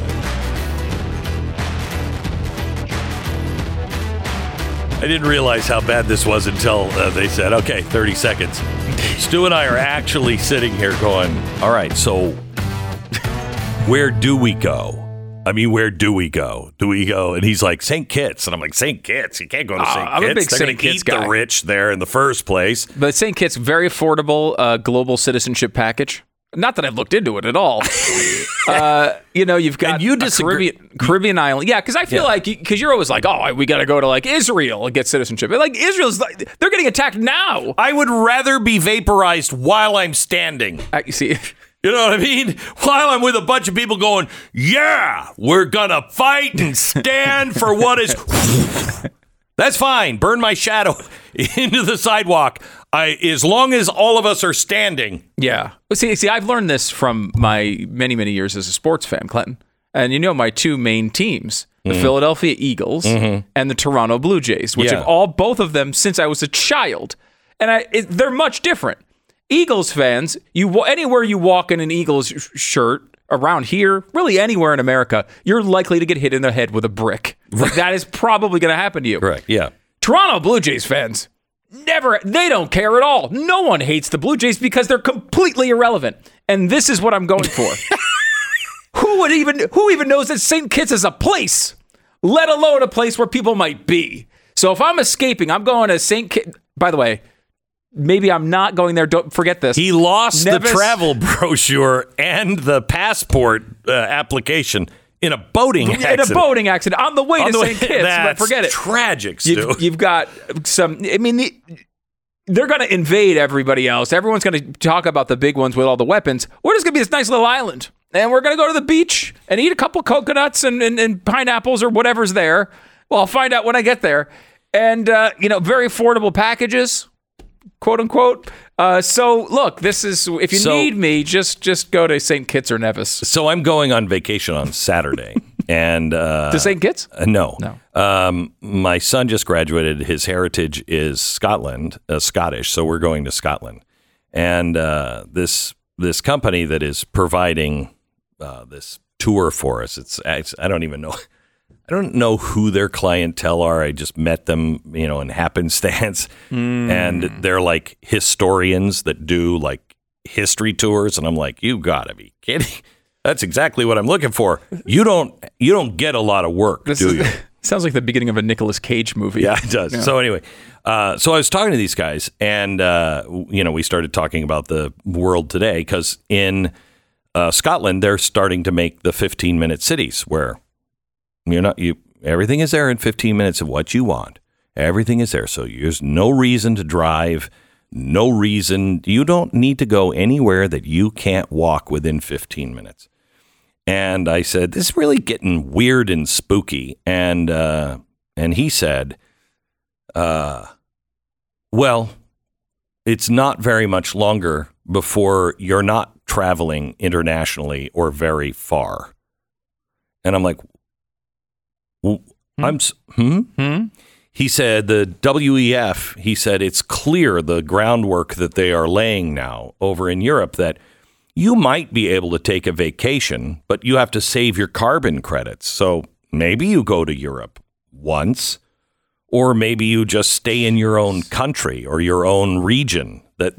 I didn't realize how bad this was until they said, okay, 30 seconds. Stu and I are actually sitting here going, all right, so where do we go? I mean, where do we go? Do we go? And he's like, St. Kitts. And I'm like, St. Kitts? You can't go to St. Kitts. I'm a big St. Kitts guy. They're going to eat the rich there in the first place. But St. Kitts, very affordable global citizenship package. Not that I've looked into it at all. You know, you've got Caribbean island. Yeah, because I feel like, because you're always like, oh, we got to go to like Israel and get citizenship. But, like, Israel's, like, they're getting attacked now. I would rather be vaporized while I'm standing. You see, you know what I mean? While I'm with a bunch of people going, yeah, we're going to fight and stand for what is. That's fine. Burn my shadow into the sidewalk. As long as all of us are standing. Yeah. See, I've learned this from my many, many years as a sports fan, Clinton. And you know my two main teams, the Philadelphia Eagles and the Toronto Blue Jays, which have both of them since I was a child. And they're much different. Eagles fans, anywhere you walk in an Eagles shirt, around here, really anywhere in America, you're likely to get hit in the head with a brick. Like, that is probably going to happen to you. Correct, yeah. Toronto Blue Jays fans, they don't care at all. No one hates the Blue Jays because they're completely irrelevant. And this is what I'm going for. Who Who even knows that St. Kitts is a place, let alone a place where people might be? So if I'm escaping, I'm going to St. Kitts. By the way, maybe I'm not going there. Don't forget this. He lost the travel brochure and the passport application in a boating accident. On the way to St. Kitts. But forget it. Tragic, Stu. You've got some... I mean, they're going to invade everybody else. Everyone's going to talk about the big ones with all the weapons. We're just going to be this nice little island. And we're going to go to the beach and eat a couple coconuts and pineapples or whatever's there. Well, I'll find out when I get there. And, very affordable packages, quote unquote. So, look, this is, if you need me, just go to St. Kitts or Nevis. So I'm going on vacation on Saturday. And to St. Kitts? No. My son just graduated. His heritage is Scotland, Scottish. So we're going to Scotland. And this company that is providing this tour for us, I don't know who their clientele are. I just met them, in happenstance. And they're like historians that do like history tours. And I'm like, you gotta be kidding. That's exactly what I'm looking for. You don't get a lot of work, do you? Sounds like the beginning of a Nicolas Cage movie. Yeah, it does. Yeah. So anyway, so I was talking to these guys and, we started talking about the world today because in Scotland, they're starting to make the 15-minute cities where everything is there in 15 minutes of what you want. Everything is there. So there's no reason to drive, no reason. You don't need to go anywhere that you can't walk within 15 minutes. And I said, this is really getting weird and spooky. And he said, well, it's not very much longer before you're not traveling internationally or very far. And I'm like, He said the WEF, he said it's clear the groundwork that they are laying now over in Europe that you might be able to take a vacation, but you have to save your carbon credits. So maybe you go to Europe once, or maybe you just stay in your own country or your own region. That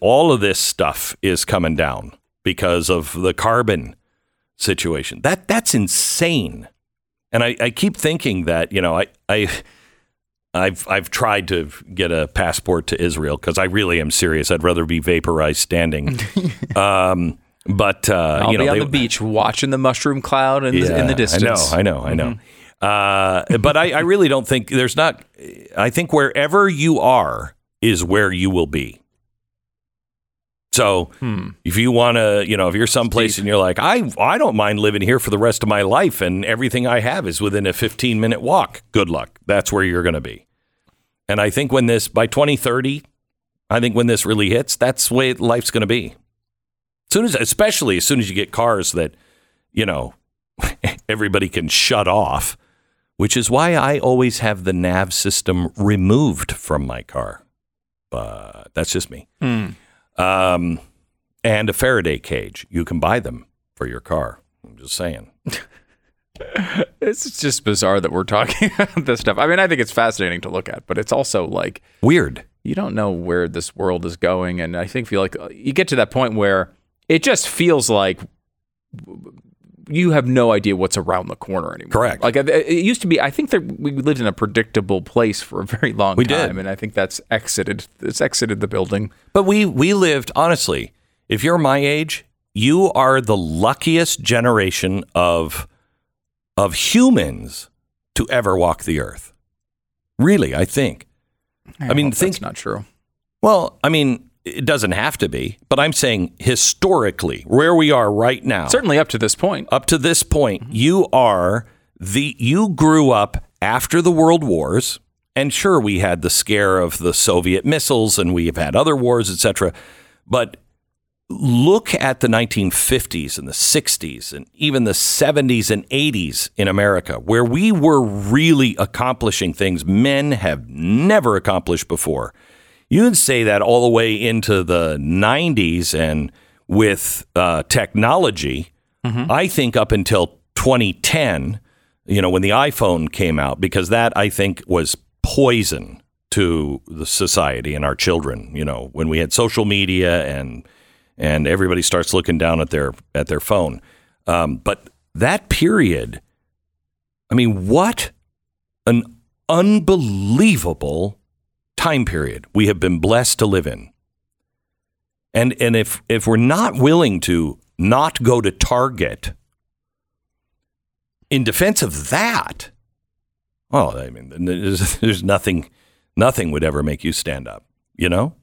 all of this stuff is coming down because of the carbon situation. That's insane. And I keep thinking that, I've tried to get a passport to Israel because I really am serious. I'd rather be vaporized standing. I'll be on the beach watching the mushroom cloud in the distance. I know. Mm-hmm. But I really don't think I think wherever you are is where you will be. So if you want to, if you're someplace and you're like, I don't mind living here for the rest of my life and everything I have is within a 15-minute walk. Good luck. That's where you're going to be. And I think by 2030, I think when this really hits, that's the way life's going to be. Especially as soon as you get cars that, everybody can shut off, which is why I always have the nav system removed from my car. But that's just me. And a Faraday cage. You can buy them for your car. I'm just saying. It's just bizarre that we're talking about this stuff. I mean, I think it's fascinating to look at, but it's also like weird. You don't know where this world is going. And I feel like you get to that point where it just feels like you have no idea what's around the corner anymore. Correct. Like it used to be, I think that we lived in a predictable place for a very long time. And I think that's exited. It's exited the building. But we lived, honestly, if you're my age, you are the luckiest generation of humans to ever walk the earth. Really, I think. That's not true. Well, it doesn't have to be, but I'm saying historically, where we are right now. Certainly up to this point. You grew up after the world wars, and sure, we had the scare of the Soviet missiles, and we have had other wars, etc. But look at the 1950s and the 60s, and even the 70s and 80s in America, where we were really accomplishing things men have never accomplished before. You would say that all the way into the 90s and with technology, I think up until 2010, when the iPhone came out, because that, I think, was poison to the society and our children. When we had social media and everybody starts looking down at their phone. But that period, I mean, what an unbelievable time period we have been blessed to live in. And if we're not willing to not go to Target in defense of that, well, I mean, there's nothing would ever make you stand up, you know?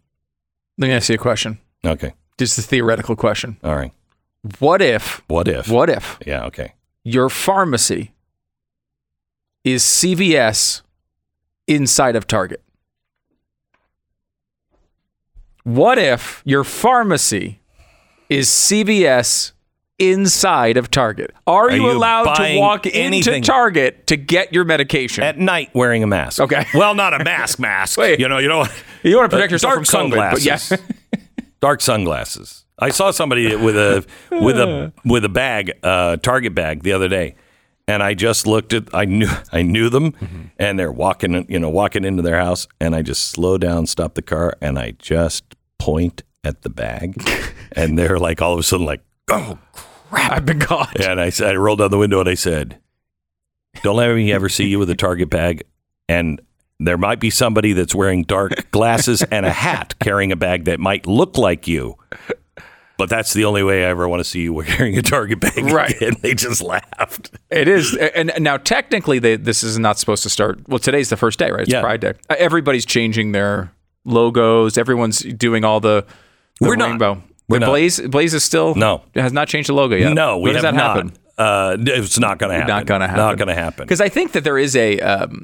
Let me ask you a question. Okay. Just a theoretical question. All right. What if? Yeah, okay. Your pharmacy is CVS inside of Target. What if your pharmacy is CVS inside of Target? Are you allowed to walk into Target to get your medication? At night wearing a mask. Okay. Well, not a mask. Wait, you want to protect yourself from sunglasses. COVID, yeah. Dark sunglasses. I saw somebody with a bag, Target bag the other day. And I just looked at, I knew them, mm-hmm. and they're walking into their house, and I just slow down, stop the car, and I just point at the bag, and they're like all of a sudden like, oh crap, I've been caught. And I rolled down the window and I said, don't let me ever see you with a Target bag, and there might be somebody that's wearing dark glasses and a hat carrying a bag that might look like you. But that's the only way I ever want to see you wearing a Target bag. Right. And they just laughed. It is. And now, technically, this is not supposed to start. Well, today's the first day, right? It's Pride Day. Everybody's changing their logos. Everyone's doing all the We're rainbow. Not. We're the not. Blaze is still. No. It has not changed the logo yet. No, we have not. Happen? It's not going to happen. Not going to happen. Because I think that there is an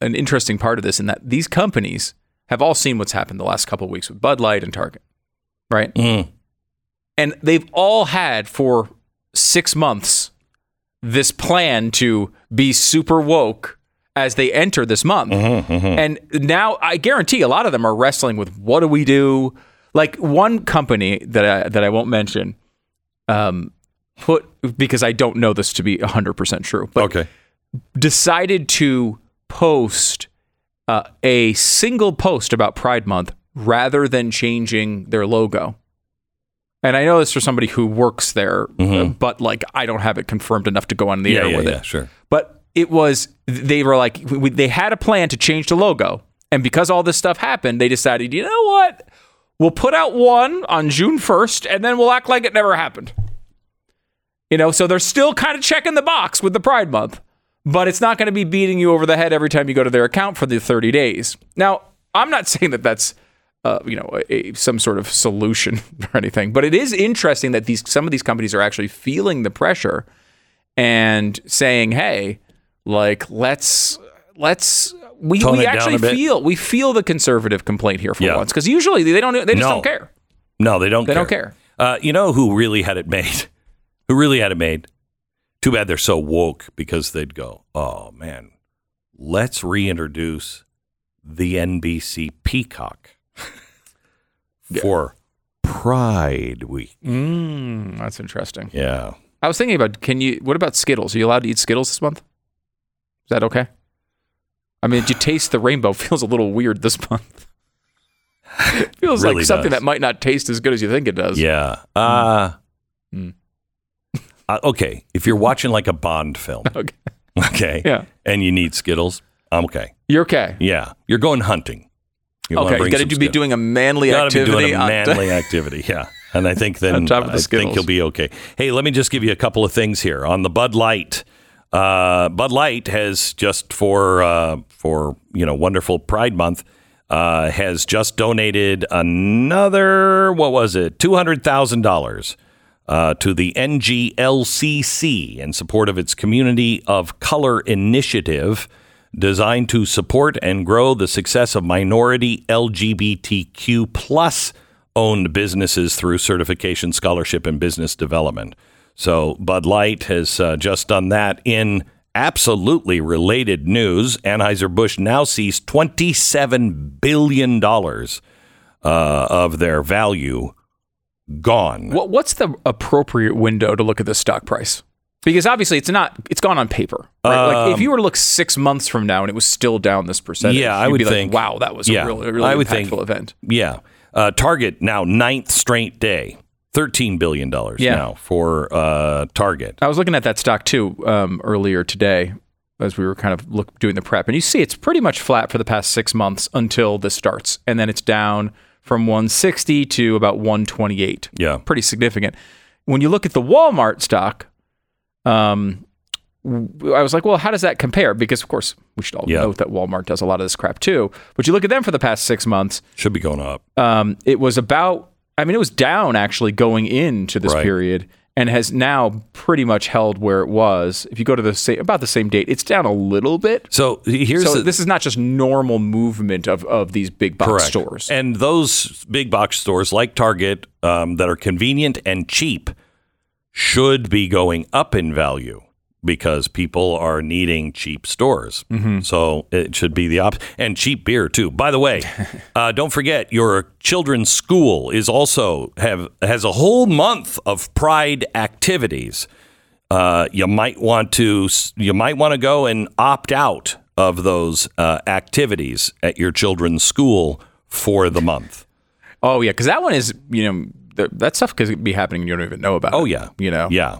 interesting part of this in that these companies have all seen what's happened the last couple of weeks with Bud Light and Target. Right? Mm. And they've all had for 6 months this plan to be super woke as they enter this month. Mm-hmm, mm-hmm. And now I guarantee a lot of them are wrestling with what do we do? Like one company that I won't mention, because I don't know this to be 100% true, but decided to post a single post about Pride Month rather than changing their logo. And I know this for somebody who works there, mm-hmm. but like I don't have it confirmed enough to go on the air with it. Yeah, sure. But it was, they were like, they had a plan to change the logo. And because all this stuff happened, they decided, you know what? We'll put out one on June 1st and then we'll act like it never happened. You know, so they're still kind of checking the box with the Pride Month, but it's not going to be beating you over the head every time you go to their account for the 30 days. Now, I'm not saying that that's some sort of solution or anything. But it is interesting that some of these companies are actually feeling the pressure and saying, hey, like, we feel the conservative complaint here for once. Because usually they just don't care. No, they don't care. You know who really had it made? Too bad they're so woke, because they'd go, oh, man, let's reintroduce the NBC Peacock for Pride Week. That's interesting. Yeah. I was thinking about, what about Skittles? Are you allowed to eat Skittles this month? Is that okay? I mean, to taste the rainbow feels a little weird this month. It feels really like something that might not taste as good as you think it does. Yeah. Okay. If you're watching like a Bond film. Okay. Yeah. And you need Skittles. I'm okay. You're okay. Yeah. You're going hunting. You got to be doing a manly activity. Yeah. And I think then I think you'll be okay. Hey, let me just give you a couple of things here on the Bud Light. Bud Light has just for wonderful Pride Month has just donated another $200,000 to the NGLCC in support of its Community of Color initiative, designed to support and grow the success of minority LGBTQ plus owned businesses through certification, scholarship, and business development. So Bud Light has just done that. In absolutely related news, Anheuser-Busch now sees $27 billion of their value gone. What's the appropriate window to look at the stock price? Because obviously it's gone on paper. Right? Like if you were to look 6 months from now and it was still down this percentage, you'd think, wow, that was a really impactful event. Yeah. Target now, ninth straight day $13 billion now for Target. I was looking at that stock, too, earlier today as we were kind of doing the prep. And you see it's pretty much flat for the past 6 months until this starts. And then it's down from 160 to about 128. Yeah. Pretty significant. When you look at the Walmart stock, I was like, well, how does that compare? Because, of course, we should all know that Walmart does a lot of this crap, too. But you look at them for the past 6 months. Should be going up. It was about... I mean, it was down actually going into this period and has now pretty much held where it was. If you go to the about the same date, it's down a little bit. So this is not just normal movement of these big box stores. And those big box stores like Target that are convenient and cheap should be going up in value because people are needing cheap stores. Mm-hmm. So it should be the opposite. And cheap beer, too. By the way, don't forget, your children's school is also has a whole month of Pride activities. You might want to go and opt out of those activities at your children's school for the month. Oh, yeah, because that one is, that stuff could be happening and you don't even know about it. Oh, yeah. Yeah.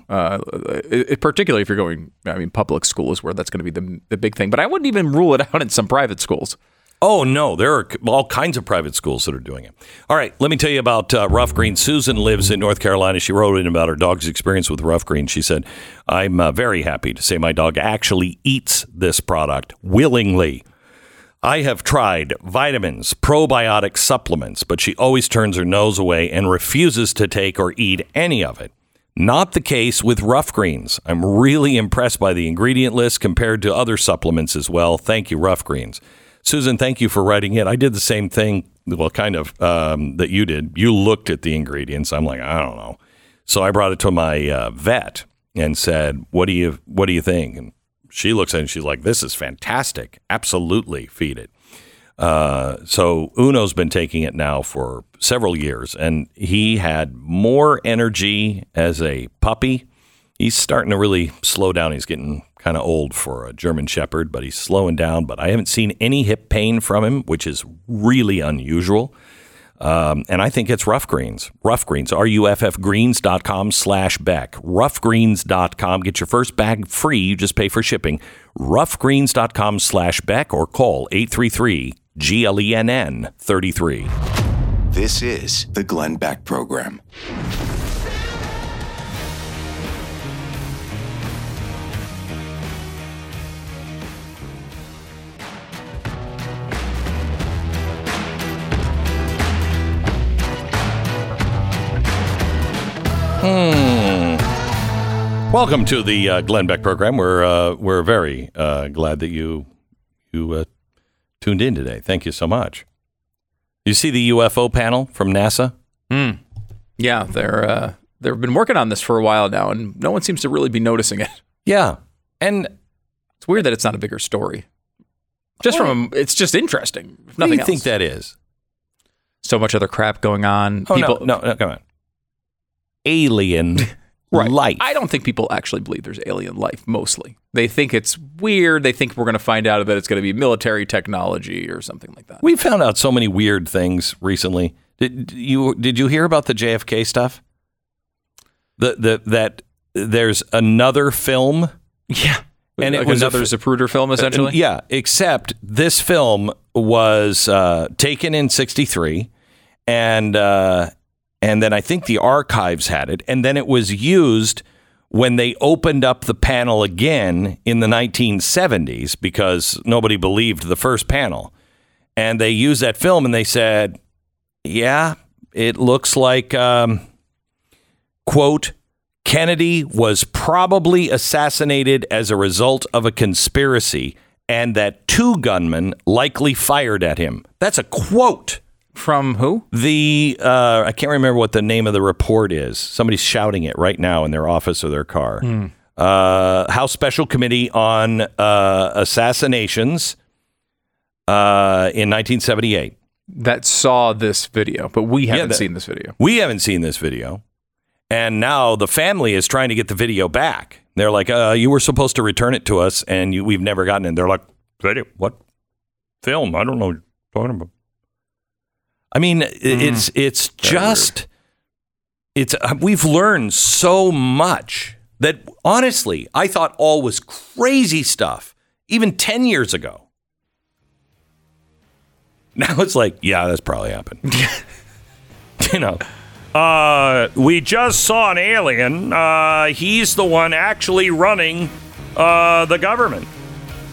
Particularly if you're going, public school is where that's going to be the big thing. But I wouldn't even rule it out in some private schools. Oh, no. There are all kinds of private schools that are doing it. All right. Let me tell you about Rough Greens. Susan lives in North Carolina. She wrote in about her dog's experience with Rough Greens. She said, I'm very happy to say my dog actually eats this product willingly. I have tried vitamins, probiotic supplements, but she always turns her nose away and refuses to take or eat any of it. Not the case with Rough Greens. I'm really impressed by the ingredient list compared to other supplements as well. Thank you, Rough Greens. Susan, thank you for writing in. I did the same thing, well, kind of, that you did. You looked at the ingredients. I'm like, I don't know. So I brought it to my vet and said, what do you think? And she looks at it and she's like, this is fantastic. Absolutely feed it. So Uno's been taking it now for several years, and he had more energy as a puppy. He's starting to really slow down. He's getting kind of old for a German Shepherd, but he's slowing down. But I haven't seen any hip pain from him, which is really unusual. And I think it's Rough Greens. Rough Greens, ruffgreens.com/Beck. Ruffgreens.com. Get your first bag free. You just pay for shipping. Ruffgreens.com/Beck or call 833-GLENN 33. This is the Glenn Beck Program. Welcome to the Glenn Beck Program. We're very glad that you tuned in today. Thank you so much. You see the UFO panel from NASA? Mm. Yeah, they've been working on this for a while now, and no one seems to really be noticing it. Yeah, and it's weird that it's not a bigger story. It's just interesting. If nothing else. What do you think that is? So much other crap going on. Oh, people, no, come on. Alien life. I don't think people actually believe there's alien life, mostly. They think it's weird. They think we're going to find out that it's going to be military technology or something like that. We found out so many weird things recently. Did you hear about the JFK stuff? That there's another film? Yeah. And it was another Zapruder film, essentially? Yeah, except this film was taken in 1963 and then I think the archives had it. And then it was used when they opened up the panel again in the 1970s because nobody believed the first panel. And they used that film and they said, yeah, it looks like, quote, Kennedy was probably assassinated as a result of a conspiracy and that two gunmen likely fired at him. That's a quote. From who? I can't remember what the name of the report is. Somebody's shouting it right now in their office or their car. Mm. House Special Committee on Assassinations in 1978. That saw this video, but we haven't seen this video. We haven't seen this video. And now the family is trying to get the video back. They're like, you were supposed to return it to us, and we've never gotten it. They're like, video? What? Film? I don't know what you're talking about. I mean, it's just it's we've learned so much that honestly, I thought all was crazy stuff even 10 years ago. Now it's like, yeah, that's probably happened. You know, we just saw an alien. He's the one actually running the government.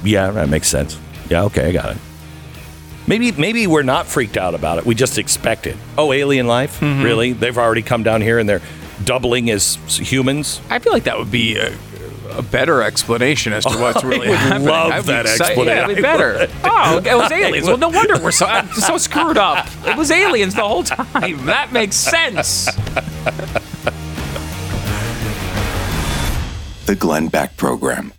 Yeah, that makes sense. Yeah, okay, I got it. Maybe we're not freaked out about it. We just expect it. Oh, alien life? Mm-hmm. Really? They've already come down here and they're doubling as humans? I feel like that would be a better explanation as to what's really happening. I would love that explanation. That would be better. Oh, it was aliens. Well, no wonder we're so screwed up. It was aliens the whole time. That makes sense. The Glenn Beck Program.